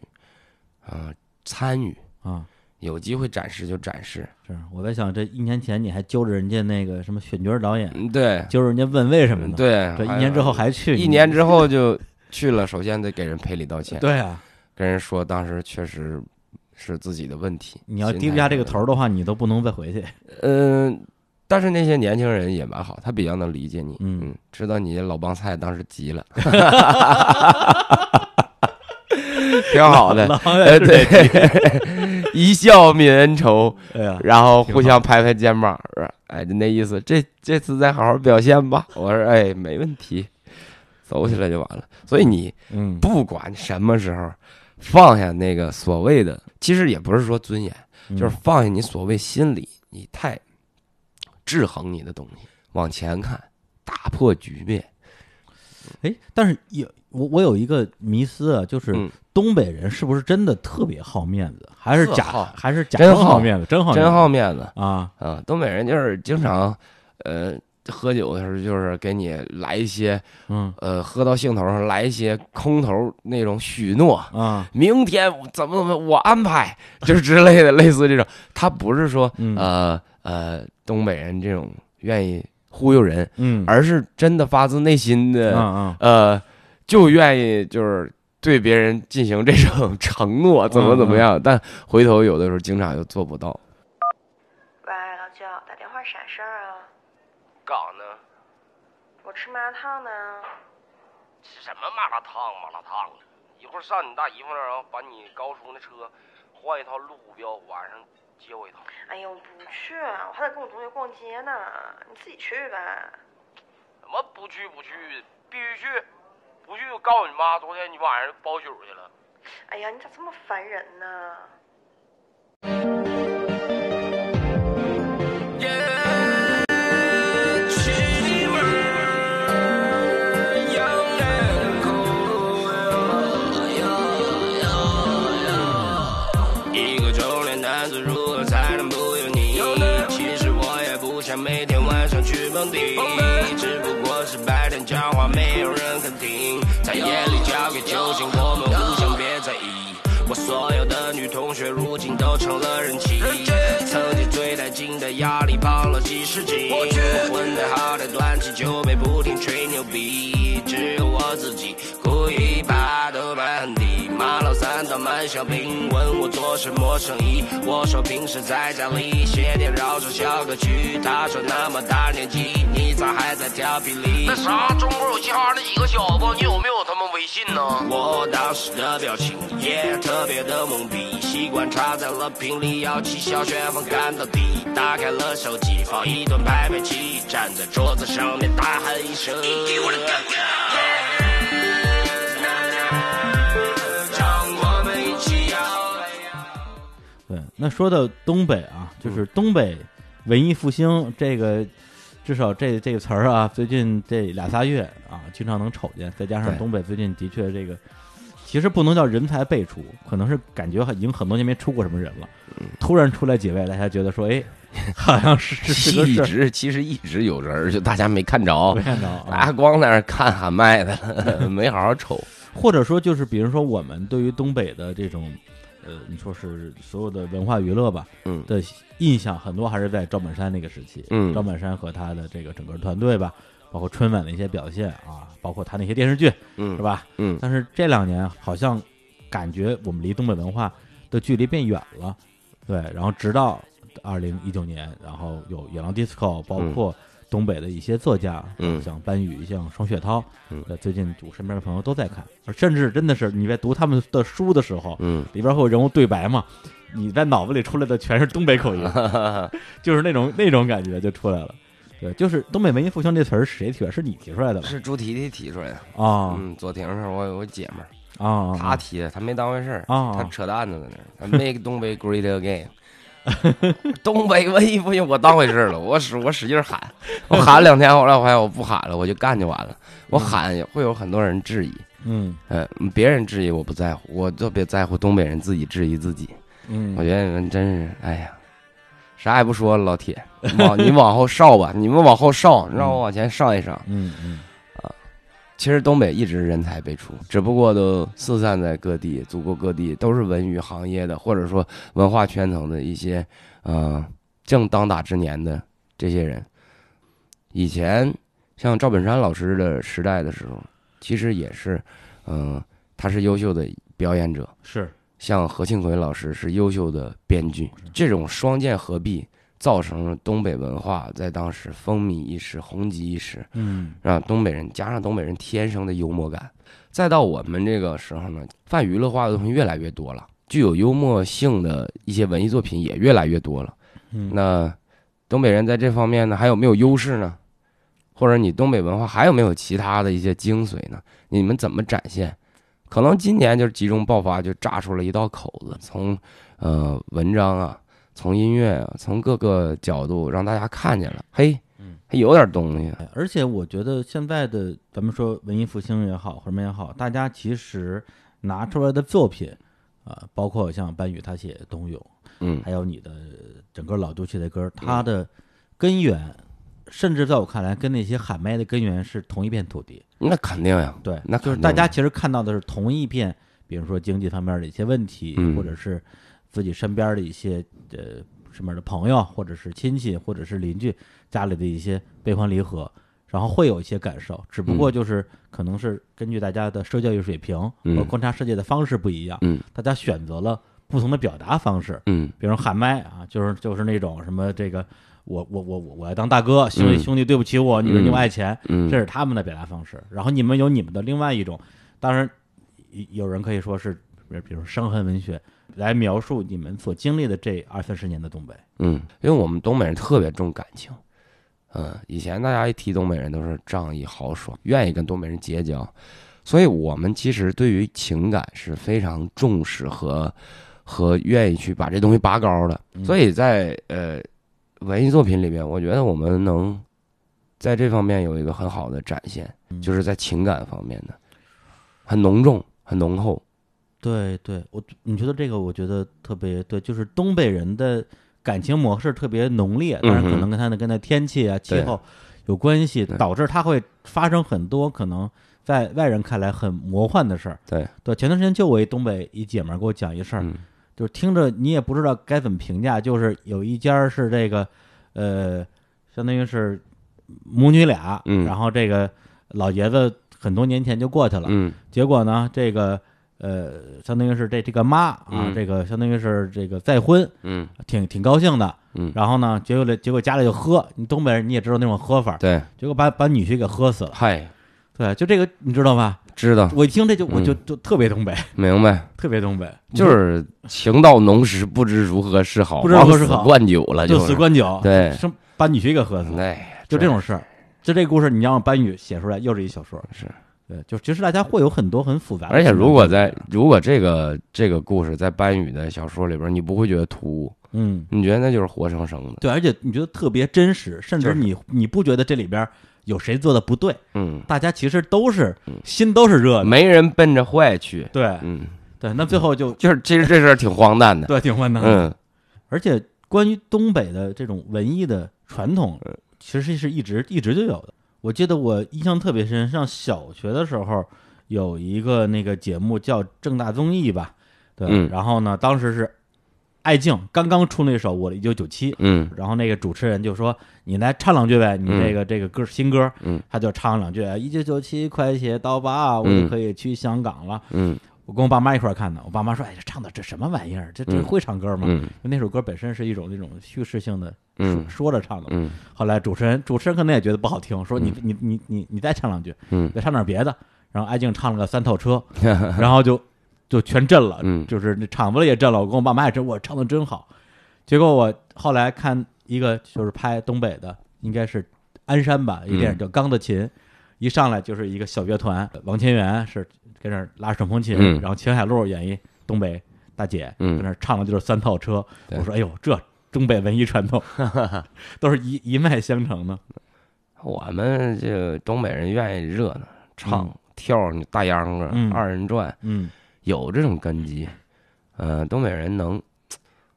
啊、呃，参与啊，有机会展示就展示。是，我在想，这一年前你还揪着人家那个什么选角导演，对，揪着人家问为什么呢？对，这一年之后还去，一年之后就去了。首先得给人赔礼道歉，对啊，跟人说当时确实。是自己的问题，你要低不下这个头的话你都不能再回去。嗯、呃、但是那些年轻人也蛮好，他比较能理解你。 嗯, 嗯知道你老帮菜当时急了。挺好的。呃、对，一笑泯恩仇、哎、然后互相拍拍肩膀，哎，那意思这这次再好好表现吧。我说哎没问题，走起来就完了。所以你不管什么时候、嗯、放下那个所谓的，其实也不是说尊严，就是放下你所谓心理，你太制衡你的东西，往前看，打破局面。哎，但是有我我有一个迷思啊，就是东北人是不是真的特别好面子，嗯、还是假还是假装好面子，真好真好面子啊啊！东北人就是经常呃喝酒的时候，就是给你来一些，嗯呃，喝到兴头上来一些空头那种许诺啊，明天怎么怎么我安排，就是之类的，类似这种。他不是说呃呃东北人这种愿意忽悠人，嗯，而是真的发自内心的，呃，就愿意就是对别人进行这种承诺，怎么怎么样。但回头有的时候经常又做不到。喂，老舅，打电话啥事儿啊？搞呢？我吃麻辣烫呢。吃什么麻辣烫？麻辣烫！一会儿上你大姨夫那儿，然后把你高叔那车换一套路虎标，晚上接我一趟。哎呦，不去，我还得跟我同学逛街呢，你自己去呗。怎么不去不去？必须去！不去就告诉你妈，昨天你晚上包宿去了。哎呀，你咋这么烦人呢？每天晚上去蹦迪，只不过是白天讲话没有人肯听，在夜里交给酒精，我们互相别在意。我所有的女同学如今都成了人妻，曾经最带劲的压力胖了几十斤，我混得好的端起酒杯不停吹牛逼，只有我自己故意把头埋很低。马老三倒满小兵问我做什么生意，我说平时在家里写点饶舌小歌曲，他说那么大年纪你咋还在调皮里？那啥中国有嘻哈那几个小子，你有没有他们微信呢？我当时的表情也特别的懵逼，习惯插在了瓶里，要起小旋风干到底。打开了手机放一段拍卖机，站在桌子上面大喊一声，你给我的干干！对，那说到东北啊，就是东北文艺复兴这个，至少这这个词儿啊，最近这俩仨月啊，经常能瞅见。再加上东北最近的确这个，其实不能叫人才辈出，可能是感觉已经很多年没出过什么人了，突然出来几位，大家觉得说，哎，好像是是一直其实一直有人，就大家没看着，没看着，大家光在那看喊麦的，没好好瞅。或者说，就是比如说我们对于东北的这种。呃，你说是所有的文化娱乐吧，嗯，的印象很多还是在赵本山那个时期，嗯，赵本山和他的这个整个团队吧，包括春晚的一些表现啊，包括他那些电视剧，嗯，是吧，嗯，但是这两年好像感觉我们离东北文化的距离变远了，对，然后直到二零一九年，然后有野狼 disco， 包括东北的一些作家，嗯，像班宇，像双雪涛，嗯，最近我身边的朋友都在看，甚至真的是你在读他们的书的时候，嗯，里边会有人物对白嘛，你在脑子里出来的全是东北口音，就是那种那种感觉就出来了。对，就是东北文艺复兴这词儿谁提？是你提出来的吗？是朱提提提出来的啊。嗯，左庭是我我姐们儿啊，她提的，她没当回事儿啊，她扯淡的在那儿，她 make 东北 great again。东北文艺复兴我当回事了，我使我使劲喊，我喊两天后来我发现我不喊了，我就干就完了。我喊也会有很多人质疑，嗯呃别人质疑我不在乎，我特别在乎东北人自己质疑自己。嗯，我觉得你们真是，哎呀，啥也不说了，老铁，往你往后稍吧，你们往后稍，让我往前上一上。嗯嗯啊，其实东北一直人才辈出，只不过都四散在各地，祖国各地都是文娱行业的，或者说文化圈层的一些，呃，正当打之年的这些人。以前像赵本山老师的时代的时候，其实也是，嗯、呃，他是优秀的表演者，是。像何庆魁老师是优秀的编剧，这种双剑合璧造成了东北文化在当时风靡一时，红极一时。嗯，让东北人加上东北人天生的幽默感，再到我们这个时候呢，泛娱乐化的东西越来越多了，具有幽默性的一些文艺作品也越来越多了。嗯，那东北人在这方面呢还有没有优势呢？或者你东北文化还有没有其他的一些精髓呢？你们怎么展现？可能今年就是集中爆发，就炸出了一道口子，从呃文章啊，从音乐啊，从各个角度让大家看见了，嘿，还有点东西。而且我觉得现在的咱们说文艺复兴也好，什么也好，大家其实拿出来的作品啊、呃，包括像班宇他写《冬泳》，嗯，还有你的整个老周期的歌，它的根源。甚至在我看来，跟那些喊麦的根源是同一片土地。那肯定呀，对，那就是大家其实看到的是同一片，比如说经济方面的一些问题，嗯、或者是自己身边的一些呃什么的朋友，或者是亲戚，或者是邻居家里的一些悲欢离合，然后会有一些感受。只不过就是、嗯、可能是根据大家的受教育水平和观察世界的方式不一样，嗯、大家选择了不同的表达方式。嗯，比如喊麦啊，就是就是那种什么这个。我我我我我要当大哥，兄弟兄弟对不起我，嗯、你们你们爱钱，嗯、这是他们的表达方式。然后你们有你们的另外一种，当然有人可以说是，比如伤痕文学来描述你们所经历的这二三十年的东北。嗯，因为我们东北人特别重感情，嗯、呃，以前大家一提东北人都是仗义豪爽，愿意跟东北人结交，所以我们其实对于情感是非常重视和和愿意去把这东西拔高的。嗯、所以在呃。文艺作品里面，我觉得我们能在这方面有一个很好的展现，嗯、就是在情感方面的，很浓重，很浓厚。对对，我你觉得这个，我觉得特别对，就是东北人的感情模式特别浓烈，当然可能跟他的跟他天气啊、气候有关系，导致他会发生很多可能在外人看来很魔幻的事儿。对对，前段时间就我一东北一姐们给我讲一事儿。嗯，就是听着你也不知道该怎么评价，就是有一家是这个，呃，相当于是母女俩，嗯，然后这个老爷子很多年前就过去了，嗯，结果呢，这个呃，相当于是这这个妈啊，嗯、这个相当于是这个再婚，嗯，挺挺高兴的，嗯，然后呢，结果结果家里就喝，你东北人你也知道那种喝法，对，结果把把女婿给喝死了，嗨，对，就这个你知道吧？知道，我一听这就我就、嗯、就特别东北，明白，特别东北，就是情到浓时不知如何是好，不知如何是好，灌酒了、就是、就死灌酒，对，生把女婿给喝死了，对，就这种事儿，就这个故事你让班宇写出来又是一小说，是，对，就其实大家会有很多很复杂的，而且如果在如果这个这个故事在班宇的小说里边，你不会觉得突兀，嗯，你觉得那就是活生生的，对，而且你觉得特别真实，甚至你、就是、你不觉得这里边。有谁做的不对？嗯，大家其实都是、嗯、心都是热的，没人奔着坏去。对，嗯，对，那最后就就是其实这事儿挺荒诞的，对，挺荒诞的。嗯，而且关于东北的这种文艺的传统，其实是一直一直就有的。我记得我印象特别深，上小学的时候有一个那个节目叫《正大综艺》吧，对，嗯、然后呢，当时是。艾敬刚刚出那首《我的一九九七》，嗯，然后那个主持人就说：“你来唱两句呗，你这个、嗯、这个歌新歌。”嗯，他就唱两句：“一九九七，快写到吧，我就可以去香港了。”嗯，我跟我爸妈一块看的，我爸妈说：“哎，这唱的这什么玩意儿？这这会唱歌吗？”嗯，因为那首歌本身是一种那种叙事性的，嗯，说着唱的。嗯，后来主持人主持人可能也觉得不好听，说你：“你你你你你再唱两句，嗯，再唱点别的。”然后艾敬唱了个《三套车》，然后就。就全震了，嗯，就是那场子也震了，我跟我爸妈也震，我唱的真好。结果我后来看一个就是拍东北的，应该是鞍山吧，一电影叫《钢的琴》，嗯，一上来就是一个小乐团，王千源是跟那拉手风琴，嗯，然后秦海璐演一东北大姐，嗯，跟那唱的就是《三套车》，嗯，我说哎呦，这东北文艺传统，都是一一脉相承的。我们这东北人愿意热闹，唱、嗯、跳、大秧歌、嗯、二人转，嗯，有这种根基。呃，东北人能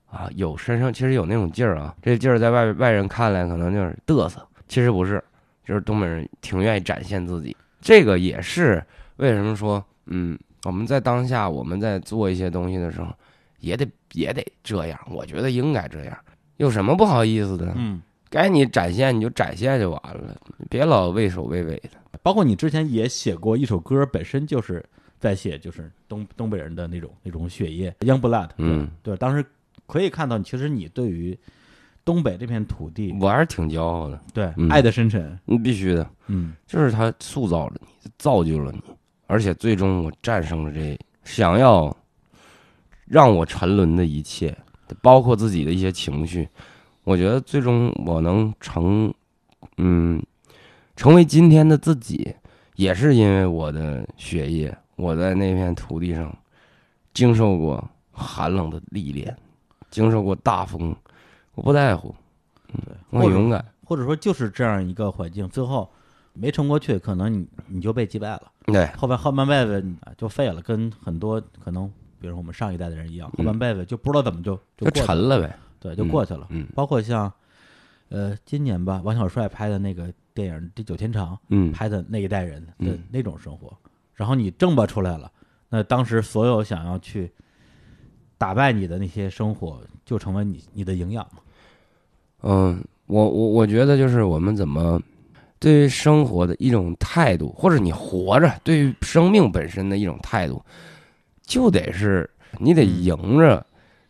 啊，有身上其实有那种劲儿啊，这劲儿在外外人看来可能就是嘚瑟，其实不是，就是东北人挺愿意展现自己。这个也是为什么说，嗯，我们在当下我们在做一些东西的时候，也得也得这样，我觉得应该这样，有什么不好意思的？嗯。该你展现你就展现就完了，别老畏首畏尾的。包括你之前也写过一首歌，本身就是在写就是东东北人的那种那种血液 Young Blood。 嗯，对，当时可以看到其实你对于东北这片土地我还是挺骄傲的。对、嗯、爱的深沉，必须的。嗯，就是他塑造了你，造就了你，而且最终我战胜了这想要让我沉沦的一切，包括自己的一些情绪。我觉得最终我能成，嗯，成为今天的自己，也是因为我的血液，我在那片土地上经受过寒冷的历练，经受过大风，我不在乎，嗯、我勇敢。或者说，就是这样一个环境，最后没撑过去，可能你你就被击败了。对，后边后半辈子就废了，跟很多可能，比如我们上一代的人一样，后半辈子就不知道怎么就、嗯、就沉了呗。对，就过去了。嗯，嗯包括像，呃，今年吧，王小帅拍的那个电影《地久天长》，嗯，拍的那一代人的那种生活，嗯、然后你挣吧出来了，那当时所有想要去打败你的那些生活，就成为你你的营养嘛。嗯，我我我觉得就是我们怎么对于生活的一种态度，或者你活着对于生命本身的一种态度，就得是你得迎着。嗯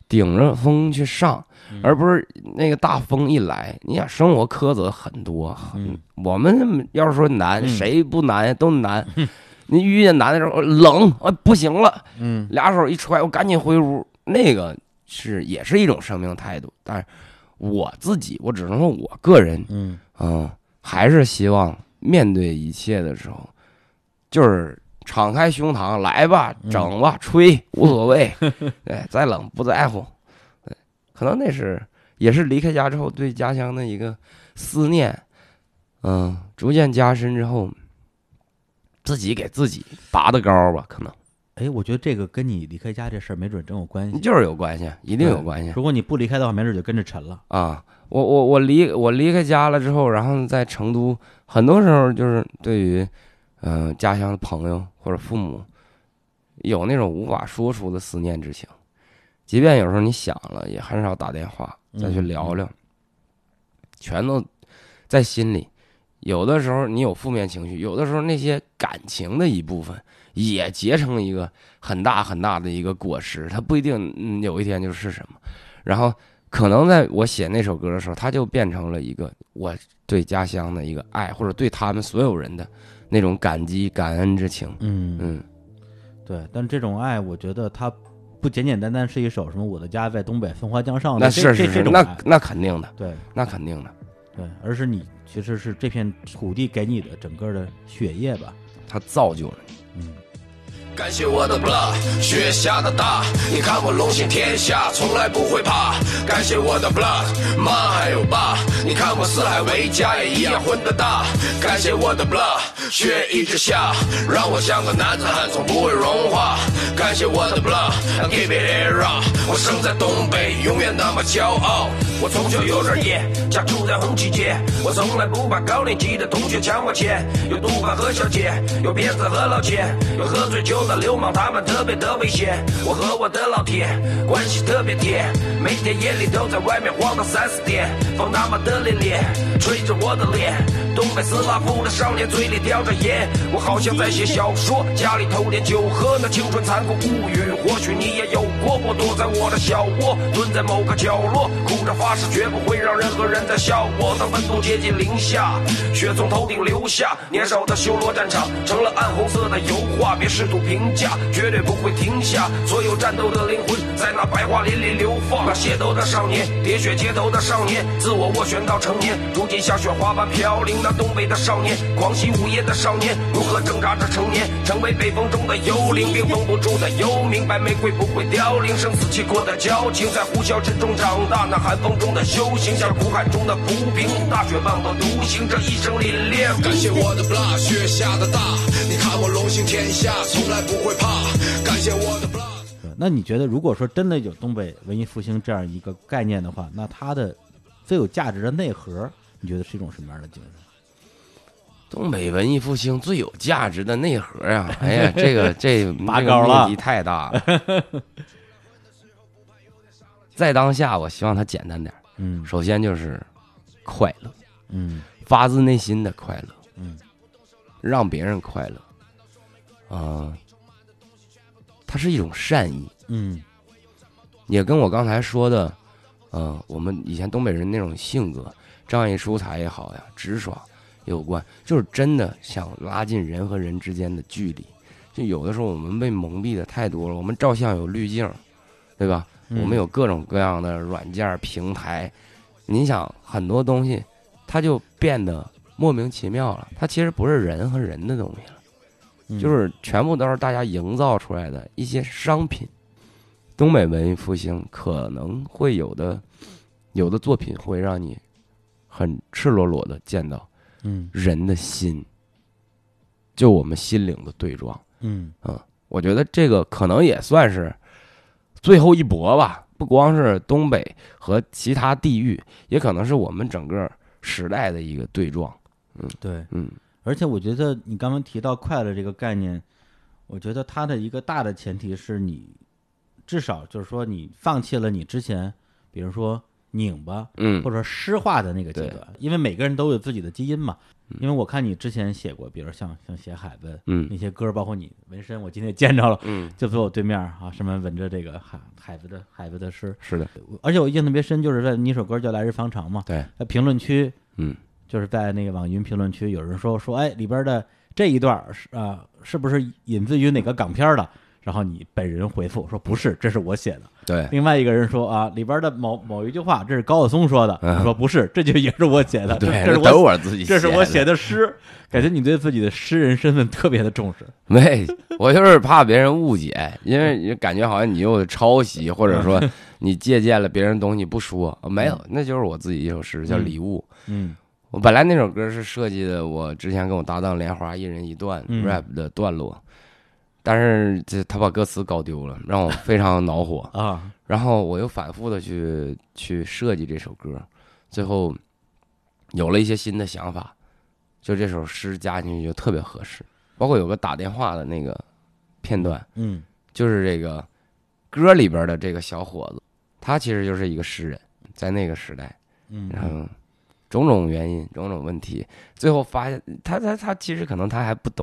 顶着风去上，而不是那个大风一来，你想生活苛责很多。嗯、我们要是说难，嗯、谁不难都难。嗯、你遇见难的时候冷啊，不行了，嗯，俩手一揣，我赶紧回屋。那个是也是一种生命态度，但是我自己，我只能说我个人，嗯啊、呃，还是希望面对一切的时候，就是。敞开胸膛来吧，整吧，吹无所谓，哎，再冷不在乎，对，可能那是也是离开家之后对家乡的一个思念，嗯，逐渐加深之后，自己给自己拔得高吧，可能。哎，我觉得这个跟你离开家这事儿没准真有关系，就是有关系，一定有关系。如果你不离开的话，没准就跟着沉了啊。我我我离我离开家了之后，然后在成都，很多时候就是对于。嗯、呃，家乡的朋友或者父母，有那种无法说出的思念之情，即便有时候你想了，也很少打电话再去聊聊，嗯嗯、全都在心里。有的时候你有负面情绪，有的时候那些感情的一部分也结成一个很大很大的一个果实，它不一定、嗯、有一天就是什么。然后可能在我写那首歌的时候，它就变成了一个我对家乡的一个爱，或者对他们所有人的。那种感激感恩之情，嗯嗯，对，但这种爱，我觉得它不简简单单是一首什么"我的家在东北松花江上"的，那是是是，那那肯定的，对，那肯定的，对，而是你其实是这片土地给你的整个的血液吧，它造就了你，嗯。感谢我的 blood， 雪下的大，你看我龙行天下，从来不会怕。感谢我的 blood， 妈还有爸，你看我四海为家，也一样混得大。感谢我的 blood， 血一直下，让我像个男子汉，从不会融化。感谢我的 blood，give it era， 我生在东北，永远那么骄傲。我从小有点野，家住在红旗街，我从来不把高年级的同学抢我钱。有毒贩和小姐，有骗子和老千，有喝醉酒。流氓他们特别的危险，我和我的老铁关系特别铁，每天夜里都在外面晃到三四点，放他们的脸脸吹着我的脸，东北斯拉夫的少年嘴里叼着烟，我好像在写小说，家里头点酒喝，那青春残酷物语或许你也有过，我躲在我的小窝，蹲在某个角落，哭着发誓绝不会让任何人再笑我，当温度接近零下，雪从头顶流下，年少的修罗战场成了暗红色的油画，别试图评价，绝对不会停下，所有战斗的灵魂在那白桦林里流放，那械斗的少年，喋血街头的少年，自我斡旋到成年，如今像雪花般飘零的下东北的少年，狂喜午夜的少年，如何挣扎着成年，成为北风中的幽灵，冰封不住的幽冥，白玫瑰不会凋零，生死契刻的交情，在呼啸之中长大，那寒风中的修行，像苦海中的浮萍，大雪万步独行，这一生历练。感谢我的 blood， 雪下的大，你看我龙行天下，从来不会怕。感谢我的 blood。那你觉得，如果说真的有东北文艺复兴这样一个概念的话，那它的最有价值的内核，你觉得是一种什么样的精神？东北文艺复兴最有价值的内核啊！哎呀，这个这拔高了，问题太大了。在当下，我希望它简单点。嗯，首先就是快乐，嗯，发自内心的快乐，嗯，让别人快乐，啊、呃。它是一种善意，嗯，也跟我刚才说的，呃，我们以前东北人那种性格，仗义疏财也好呀，直爽也有关，就是真的想拉近人和人之间的距离。就有的时候我们被蒙蔽的太多了，我们照相有滤镜，对吧？嗯、我们有各种各样的软件平台，你想很多东西，它就变得莫名其妙了，它其实不是人和人的东西了。就是全部都是大家营造出来的一些商品，东北文艺复兴可能会有的，有的作品会让你很赤裸裸的见到，嗯，人的心，就我们心灵的对撞，嗯啊，我觉得这个可能也算是最后一搏吧，不光是东北和其他地域，也可能是我们整个时代的一个对撞，嗯，对，嗯。而且我觉得你刚刚提到快乐这个概念，我觉得它的一个大的前提是你至少就是说你放弃了你之前比如说拧巴，嗯，或者诗化的那个阶段，因为每个人都有自己的基因嘛。因为我看你之前写过，比如像像写海文，嗯，那些歌，包括你纹身，我今天也见着了，嗯，就坐我对面啊，上面纹着这个海海子的海子的诗，是的。而且我印象特别深，就是在你一首歌叫《来日方长》嘛，对，在评论区，嗯。就是在那个网易云评论区，有人说说，哎，里边的这一段是啊、呃，是不是引自于哪个港片的？然后你本人回复说不是，这是我写的。对，另外一个人说啊，里边的某某一句话，这是高晓松说的，嗯、说不是，这就也是我写的。对，这是我，我自己写的，这是我写的诗。感觉你对自己的诗人身份特别的重视。没，我就是怕别人误解，因为感觉好像你又抄袭，或者说你借鉴了别人东西不说，没有，那就是我自己一首诗叫《礼物》。嗯。嗯，我本来那首歌是设计的，我之前跟我搭档莲花一人一段 rap 的段落，嗯、但是这他把歌词搞丢了，让我非常恼火啊！然后我又反复的去去设计这首歌，最后有了一些新的想法，就这首诗加进去就特别合适。包括有个打电话的那个片段，嗯，就是这个歌里边的这个小伙子，他其实就是一个诗人，在那个时代，嗯，然后。种种原因，种种问题，最后发现他他他其实可能他还不懂。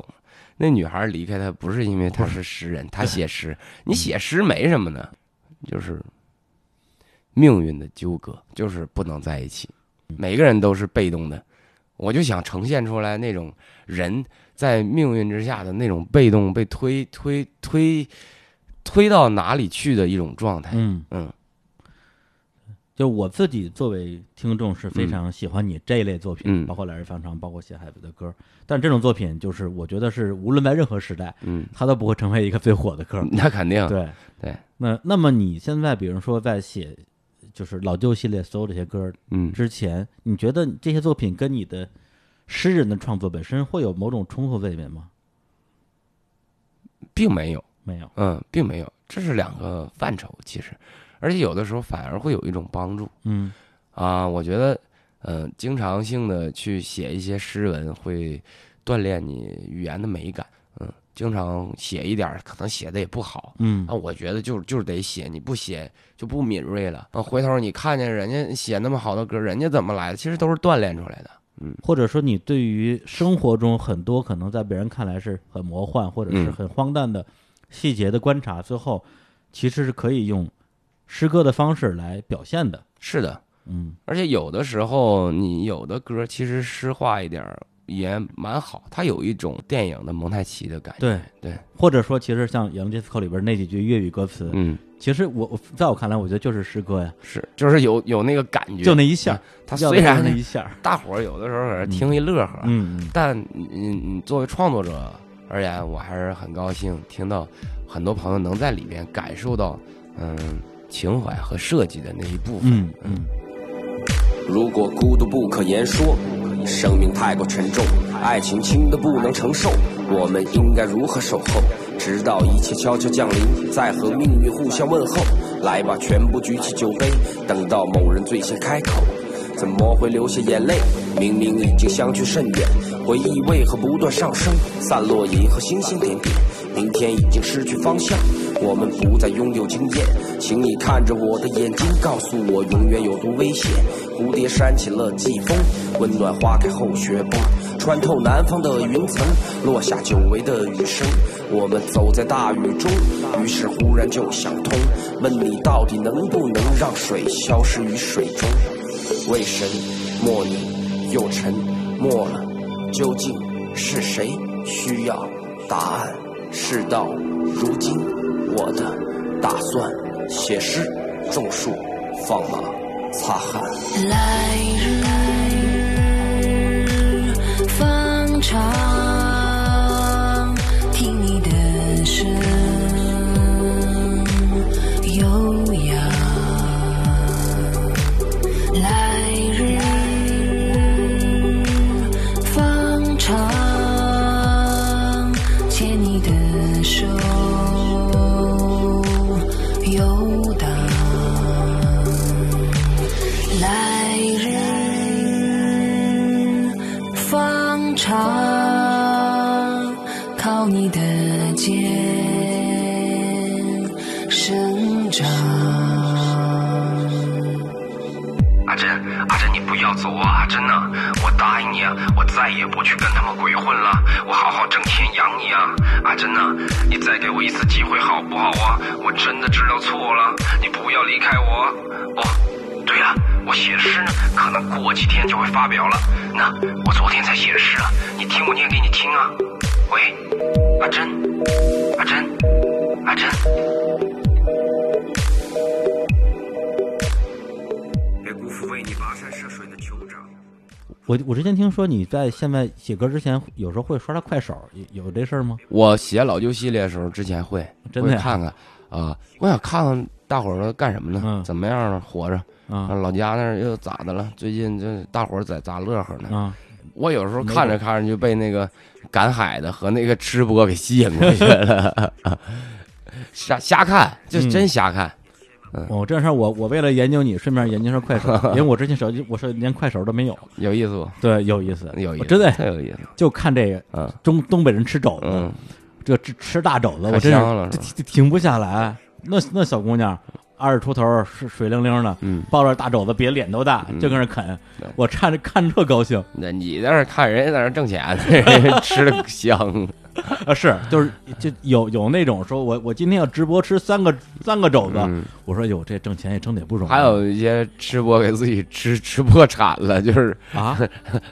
那女孩离开他不是因为他是诗人，他写诗，你写诗没什么呢，就是命运的纠葛，就是不能在一起。每个人都是被动的，我就想呈现出来那种人在命运之下的那种被动，被推推推推到哪里去的一种状态。嗯嗯。就我自己作为听众是非常喜欢你这一类作品，嗯、包括《来日方长》，包括写海子的歌。但这种作品就是我觉得是无论在任何时代，嗯，它都不会成为一个最火的歌。那肯定，对对。那那么你现在比如说在写就是老旧系列所有这些歌，嗯，之前你觉得这些作品跟你的诗人的创作本身会有某种冲突在里面吗？并没有，没有，嗯，并没有，这是两个范畴，其实。而且有的时候反而会有一种帮助，嗯，啊，我觉得，呃，经常性的去写一些诗文，会锻炼你语言的美感，嗯，经常写一点，可能写的也不好，嗯，啊，我觉得就就是得写，你不写就不敏锐了，啊，回头你看见人家写那么好的歌，人家怎么来的，其实都是锻炼出来的，嗯，或者说你对于生活中很多可能在别人看来是很魔幻或者是很荒诞的细节的观察，最后其实是可以用诗歌的方式来表现的。是的，嗯，而且有的时候你有的歌其实诗化一点，也蛮好，它有一种电影的蒙太奇的感觉。对对，或者说其实像《野狼 disco》里边那几句粤语歌词，嗯，其实我在我看来，我觉得就是诗歌呀，是就是有有那个感觉，就那一下。它虽然那一下，大伙儿有的时候可是听一乐呵，嗯，嗯但你你作为创作者而言，我还是很高兴听到很多朋友能在里面感受到嗯情怀和设计的那一部分。嗯嗯。如果孤独不可言说，生命太过沉重，爱情轻得不能承受，我们应该如何守候？直到一切悄悄降临，再和命运互相问候。来吧，全部举起酒杯，等到某人最先开口，怎么会流下眼泪？明明已经相去甚远，回忆为何不断上升？散落银河星星点点，明天已经失去方向，我们不再拥有经验。请你看着我的眼睛，告诉我永远有多危险。蝴蝶扇起了季风，温暖花开后雪崩，穿透南方的云层，落下久违的雨声。我们走在大雨中，于是忽然就想通，问你到底能不能让水消失于水中？为神莫你又沉默了，究竟是谁需要答案？事到如今，我的打算写诗种树放马擦汗。来日方长，听你的声悠扬，来日方长，牵你的手游荡，来日方长，靠你的肩生长。要走啊，真的，我答应你啊，我再也不去跟他们鬼混了，我好好挣钱养你啊，啊，真的，你再给我一次机会好不好啊？我真的知道错了，你不要离开我。哦，对了，我写诗呢，可能过几天就会发表了。那我昨天才写诗啊，你听我念给你听啊。喂，阿珍，阿珍，阿珍，别辜负为你跋山涉水。我我之前听说你在现在写歌之前，有时候会刷刷快手，有这事儿吗？我写老旧系列的时候，之前会真的、啊、会看看啊、呃，我想看看大伙儿干什么呢？嗯、怎么样活着？啊、嗯，老家那儿又咋的了？最近这大伙儿在咋乐呵呢？啊、嗯，我有时候看着看着就被那个赶海的和那个吃播给吸引过去了，瞎瞎看，就真瞎看。嗯哦，这事儿我我为了研究你，顺便研究上快手，因为我之前手机我说连快手都没有，有意思不？对，有意思，有意思，真的太有意思。就看这个，嗯，东东北人吃肘子，嗯、这吃吃大肘子，我真是这停不下来。那那小姑娘二十出头，水水灵灵的，嗯，抱着大肘子，别脸都大，就跟那啃。嗯、我看着看着特高兴。那你在那看人家在那挣钱，吃的香。啊，是，就是就有有那种说我我今天要直播吃三个三个肘子，嗯、我说有这挣钱也挣得不容易。还有一些吃播给自己吃吃破产了，就是啊，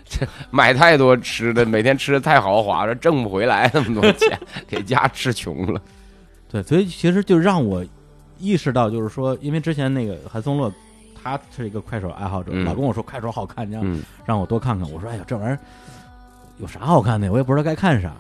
这买太多吃的，每天吃的太豪华了，挣不回来那么多钱，给家吃穷了。对，所以其实就让我意识到，就是说，因为之前那个韩松洛，他是一个快手爱好者，嗯、老跟我说快手好看，让、嗯、让我多看看。我说哎呀，这玩意儿有啥好看的？我也不知道该看啥。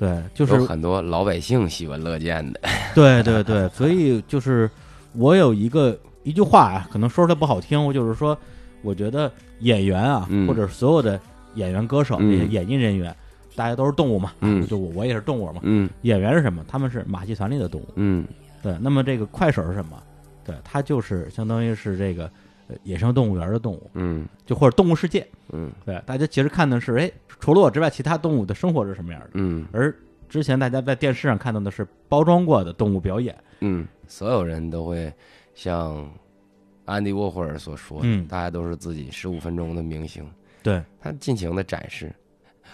对，就是有很多老百姓喜闻乐见的。对对对，所以就是我有一个一句话啊，可能说出来不好听，我就是说，我觉得演员啊，嗯、或者所有的演员、歌手、嗯、演艺人员，大家都是动物嘛，嗯、就我我也是动物嘛。嗯，演员是什么？他们是马戏团里的动物。嗯，对。那么这个快手是什么？对，它就是相当于是这个野生动物园的动物。嗯，就或者动物世界。嗯，对，大家其实看的是哎。除了我之外，其他动物的生活是什么样的？嗯，而之前大家在电视上看到的是包装过的动物表演。嗯，所有人都会像安迪沃霍尔所说的，嗯、大家都是自己十五分钟的明星。对，他尽情的展示。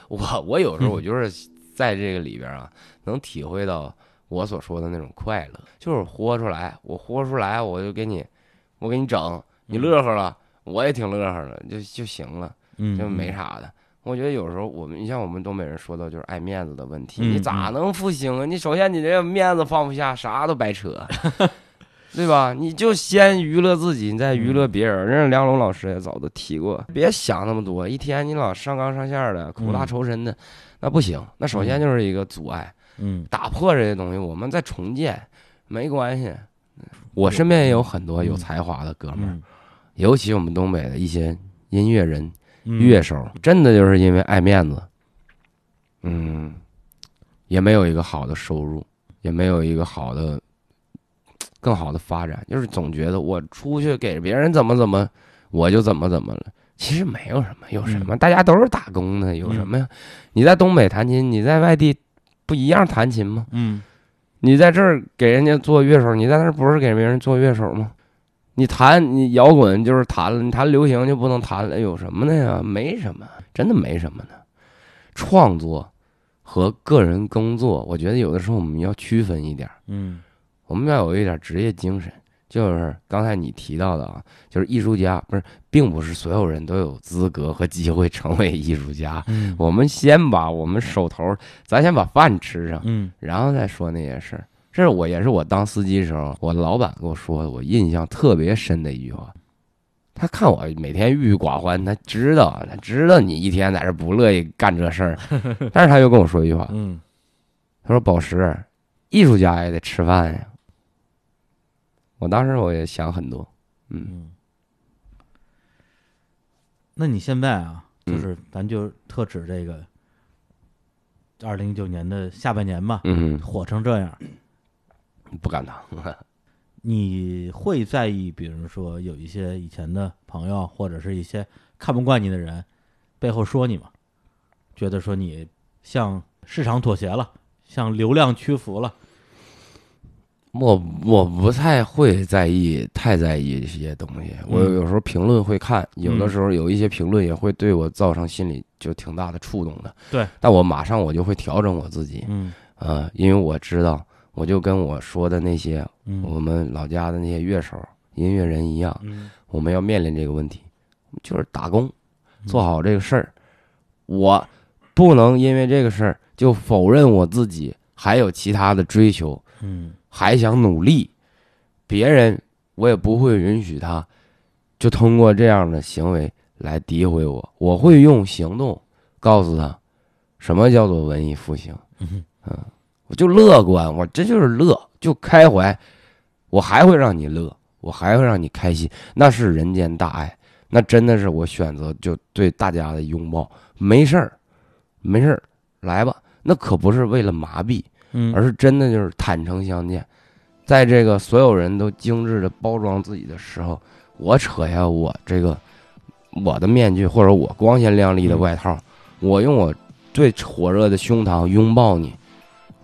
我我有时候我就是在这个里边啊，嗯、能体会到我所说的那种快乐，就是豁出来，我豁出来，我就给你，我给你整，你乐呵了，嗯、我也挺乐呵的，就就行了，就没啥的。嗯我觉得有时候我们，你像我们东北人说到就是爱面子的问题，你咋能复兴啊？你首先你这面子放不下，啥都白扯，对吧？你就先娱乐自己，你再娱乐别人。人家梁龙老师也早都提过，别想那么多，一天你老上纲上线的、苦大仇深的，那不行。那首先就是一个阻碍，嗯，打破这些东西，我们再重建没关系。我身边也有很多有才华的哥们儿，尤其我们东北的一些音乐人。乐手真的就是因为爱面子，嗯，也没有一个好的收入，也没有一个好的更好的发展，就是总觉得我出去给别人怎么怎么我就怎么怎么了，其实没有什么，有什么，大家都是打工的，有什么呀？你在东北弹琴，你在外地不一样弹琴吗？嗯，你在这儿给人家做乐手，你在那儿不是给别人做乐手吗？你弹你摇滚就是弹了，你弹流行就不能弹了，有什么的呀？没什么，真的没什么的。创作和个人工作，我觉得有的时候我们要区分一点，嗯，我们要有一点职业精神。就是刚才你提到的啊，就是艺术家不是，并不是所有人都有资格和机会成为艺术家。嗯，我们先把我们手头，咱先把饭吃上，嗯，然后再说那些事儿。这是我也是我当司机的时候，我老板跟我说的，我印象特别深的一句话。他看我每天郁郁寡欢，他知道，他知道你一天在这不乐意干这事儿，但是他又跟我说一句话，嗯，他说：“宝石，艺术家也得吃饭呀。”我当时我也想很多，嗯。嗯，那你现在啊，就是咱就特指这个二零一九年的下半年吧，嗯，火成这样。不敢当。你会在意，比如说有一些以前的朋友，或者是一些看不惯你的人，背后说你吗？觉得说你向市场妥协了，向流量屈服了？我我不太会在意，太在意这些东西。我有时候评论会看，有的时候有一些评论也会对我造成心理就挺大的触动的。对，但我马上我就会调整我自己。嗯，呃，因为我知道。我就跟我说的那些、嗯、我们老家的那些乐手音乐人一样、嗯、我们要面临这个问题，就是打工做好这个事儿、嗯、我不能因为这个事儿就否认我自己还有其他的追求，嗯，还想努力，别人我也不会允许他就通过这样的行为来诋毁我，我会用行动告诉他什么叫做文艺复兴。嗯嗯，我就乐观，我这就是乐，就开怀，我还会让你乐，我还会让你开心，那是人间大爱，那真的是我选择就对大家的拥抱，没事儿，没事儿，来吧，那可不是为了麻痹，而是真的就是坦诚相见，在这个所有人都精致的包装自己的时候，我扯下我这个我的面具，或者我光鲜亮丽的外套，我用我最火热的胸膛拥抱你。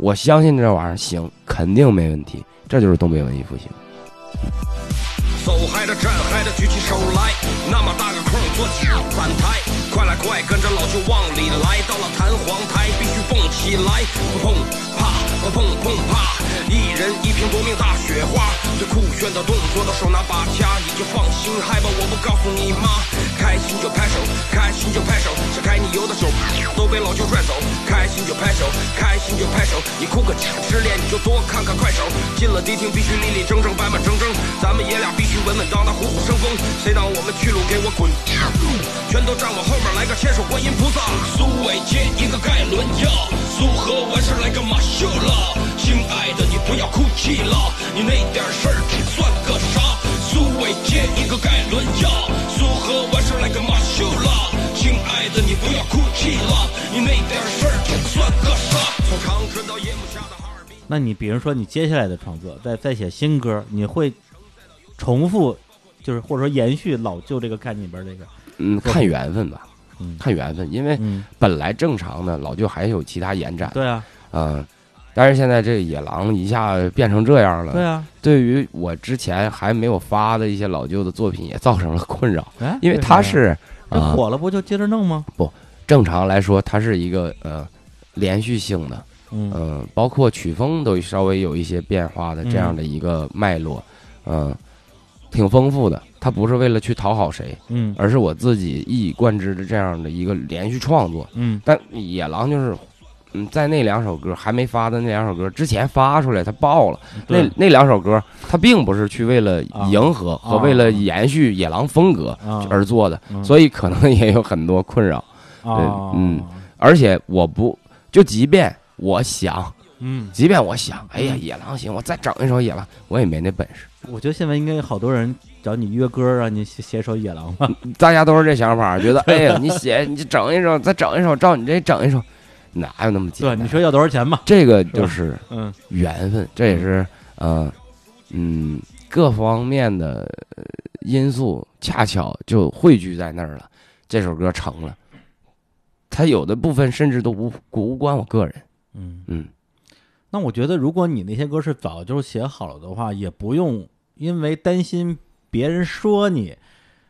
我相信这玩意儿行，肯定没问题。这就是东北文艺复兴。走嗨的站嗨的举起手来，那么大个空做起反台，快来快跟着老舅往里来，到了弹簧台必须蹦起来，砰啪砰砰啪，一人一瓶夺命大雪花，最酷炫的动作的手拿把掐，你就放心嗨吧，我不告诉你妈，开心就拍手，开心就拍手，是开你油的酒都被老舅拽走，开心就拍手，开心就拍手，你哭个失恋你就多看看快手，进了迪厅必须立立正正板板正正，咱们爷俩必须稳稳当当虎虎生风，谁挡我们去路给我滚，全都站我后面来个牵手观音菩萨，苏伟接一个盖伦药，苏和完事来个马秀了，亲爱的你不要哭泣了，你那点事儿算个啥，苏伟接一个盖伦药，苏和完事来个马秀了，亲爱的你不要哭泣了，你那点事儿算个啥，从长春到夜幕下的哈尔滨。那你比如说你接下来的创作再再写新歌，你会重复就是或者说延续老旧这个概念里边这个，嗯，看缘分吧，嗯，看缘分，因为本来正常的老旧还有其他延展，对啊，嗯，但是现在这野狼一下变成这样了，对啊，对于我之前还没有发的一些老旧的作品也造成了困扰，哎，因为它是这火了不就接着弄吗？不，正常来说它是一个呃连续性的，嗯、呃，包括曲风都稍微有一些变化的这样的一个脉络，嗯。呃挺丰富的，它不是为了去讨好谁，嗯，而是我自己一以贯之的这样的一个连续创作，嗯。但野狼就是，嗯，在那两首歌还没发的那两首歌之前发出来，它爆了。那那两首歌，它并不是去为了迎合和为了延续野狼风格而做的，啊啊、所以可能也有很多困扰。对，啊、嗯，而且我不就即便我想。嗯，即便我想，哎呀，野狼行，我再整一首野狼，我也没那本事。我觉得现在应该有好多人找你约歌，让你写写首野狼吧。大家都是这想法，觉得哎呀，你写你整一首，再整一首，照你这整一首，哪有那么简单？对，你说要多少钱吧？这个就是嗯缘分，这也是呃嗯各方面的因素恰巧就汇聚在那儿了，这首歌成了。它有的部分甚至都无无关我个人。嗯嗯。那我觉得如果你那些歌是早就写好了的话，也不用因为担心别人说你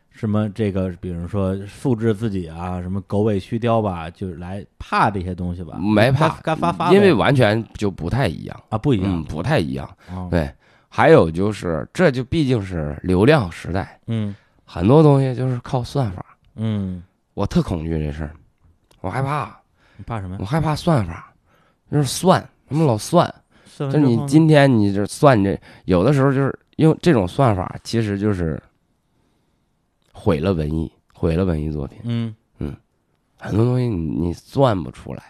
什么这个比如说复制自己啊什么狗尾续貂吧，就是来怕这些东西吧。没怕，该发发，因为完全就不太一样啊，不一样、嗯、不太一样、哦、对。还有就是这就毕竟是流量时代，嗯，很多东西就是靠算法。嗯，我特恐惧这事儿，我害怕。你怕什么？我害怕算法，就是算他们老算，就是你今天你这算这，有的时候就是用这种算法，其实就是毁了文艺，毁了文艺作品。嗯嗯，很多东西你你算不出来。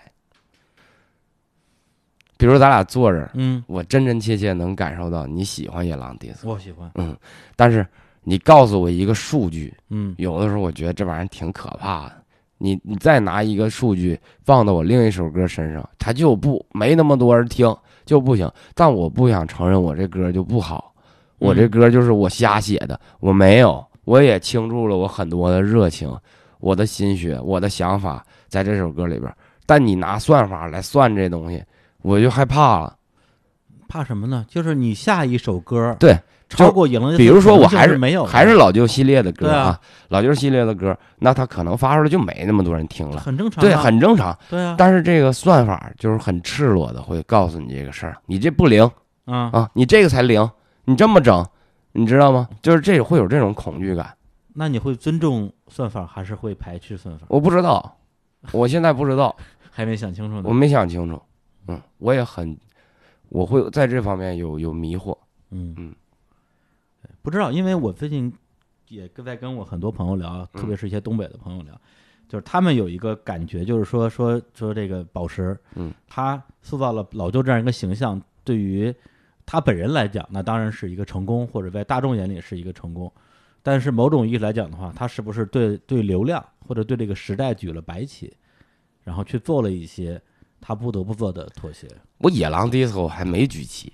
比如咱俩坐着，嗯，我真真切切能感受到你喜欢野狼迪斯，我喜欢，嗯，但是你告诉我一个数据，嗯，有的时候我觉得这玩意儿挺可怕的。你你再拿一个数据放到我另一首歌身上，它就不没那么多人听就不行。但我不想承认我这歌就不好，我这歌就是我瞎写的，我没有，我也倾注了我很多的热情，我的心血，我的想法在这首歌里边。但你拿算法来算这东西，我就害怕了。怕什么呢？就是你下一首歌对超过野狼，比如说我还是没有，还是老旧系列的歌啊，老旧系列的歌，那他可能发出来就没那么多人听了，很正常，对，很正常，对啊。但是这个算法就是很赤裸的会告诉你这个事儿，你这不灵啊啊，你这个才灵，你这么整，你知道吗？就是这会有这种恐惧感。那你会尊重算法还是会排斥算法？我不知道，我现在不知道，还没想清楚呢。我没想清楚，嗯，我也很。我会在这方面有有迷惑，嗯嗯，不知道，因为我最近也在跟我很多朋友聊，特别是一些东北的朋友聊，嗯、就是他们有一个感觉，就是说说说这个宝石，嗯，他塑造了老周这样一个形象，对于他本人来讲，那当然是一个成功，或者在大众眼里是一个成功，但是某种意义来讲的话，他是不是对对流量或者对这个时代举了白旗，然后去做了一些。他不得不做的妥协。我野狼迪斯科还没举旗，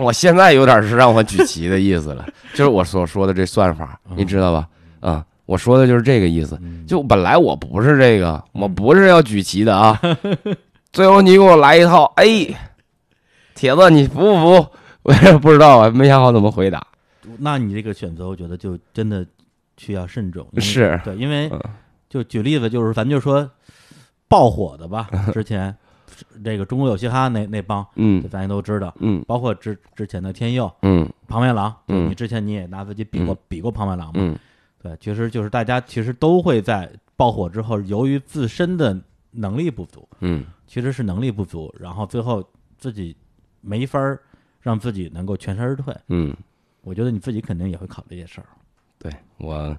我现在有点是让我举旗的意思了，就是我所说的这算法，你知道吧？啊、嗯，我说的就是这个意思。就本来我不是这个，我不是要举旗的啊。最后你给我来一套，哎，铁子你服不服？我也不知道啊，没想好怎么回答。那你这个选择，我觉得就真的需要慎重。是，对，因为就举例子，就是咱就说爆火的吧，之前。这个中国有嘻哈那那帮，嗯，咱也都知道，嗯，包括之之前的天佑，嗯，庞麦郎，嗯，你之前你也拿自己比过、嗯、比过庞麦郎嘛，嗯，对，其实就是大家其实都会在爆火之后，由于自身的能力不足，嗯，其实是能力不足，然后最后自己没法让自己能够全身而退，嗯，我觉得你自己肯定也会考虑这些事儿。对，我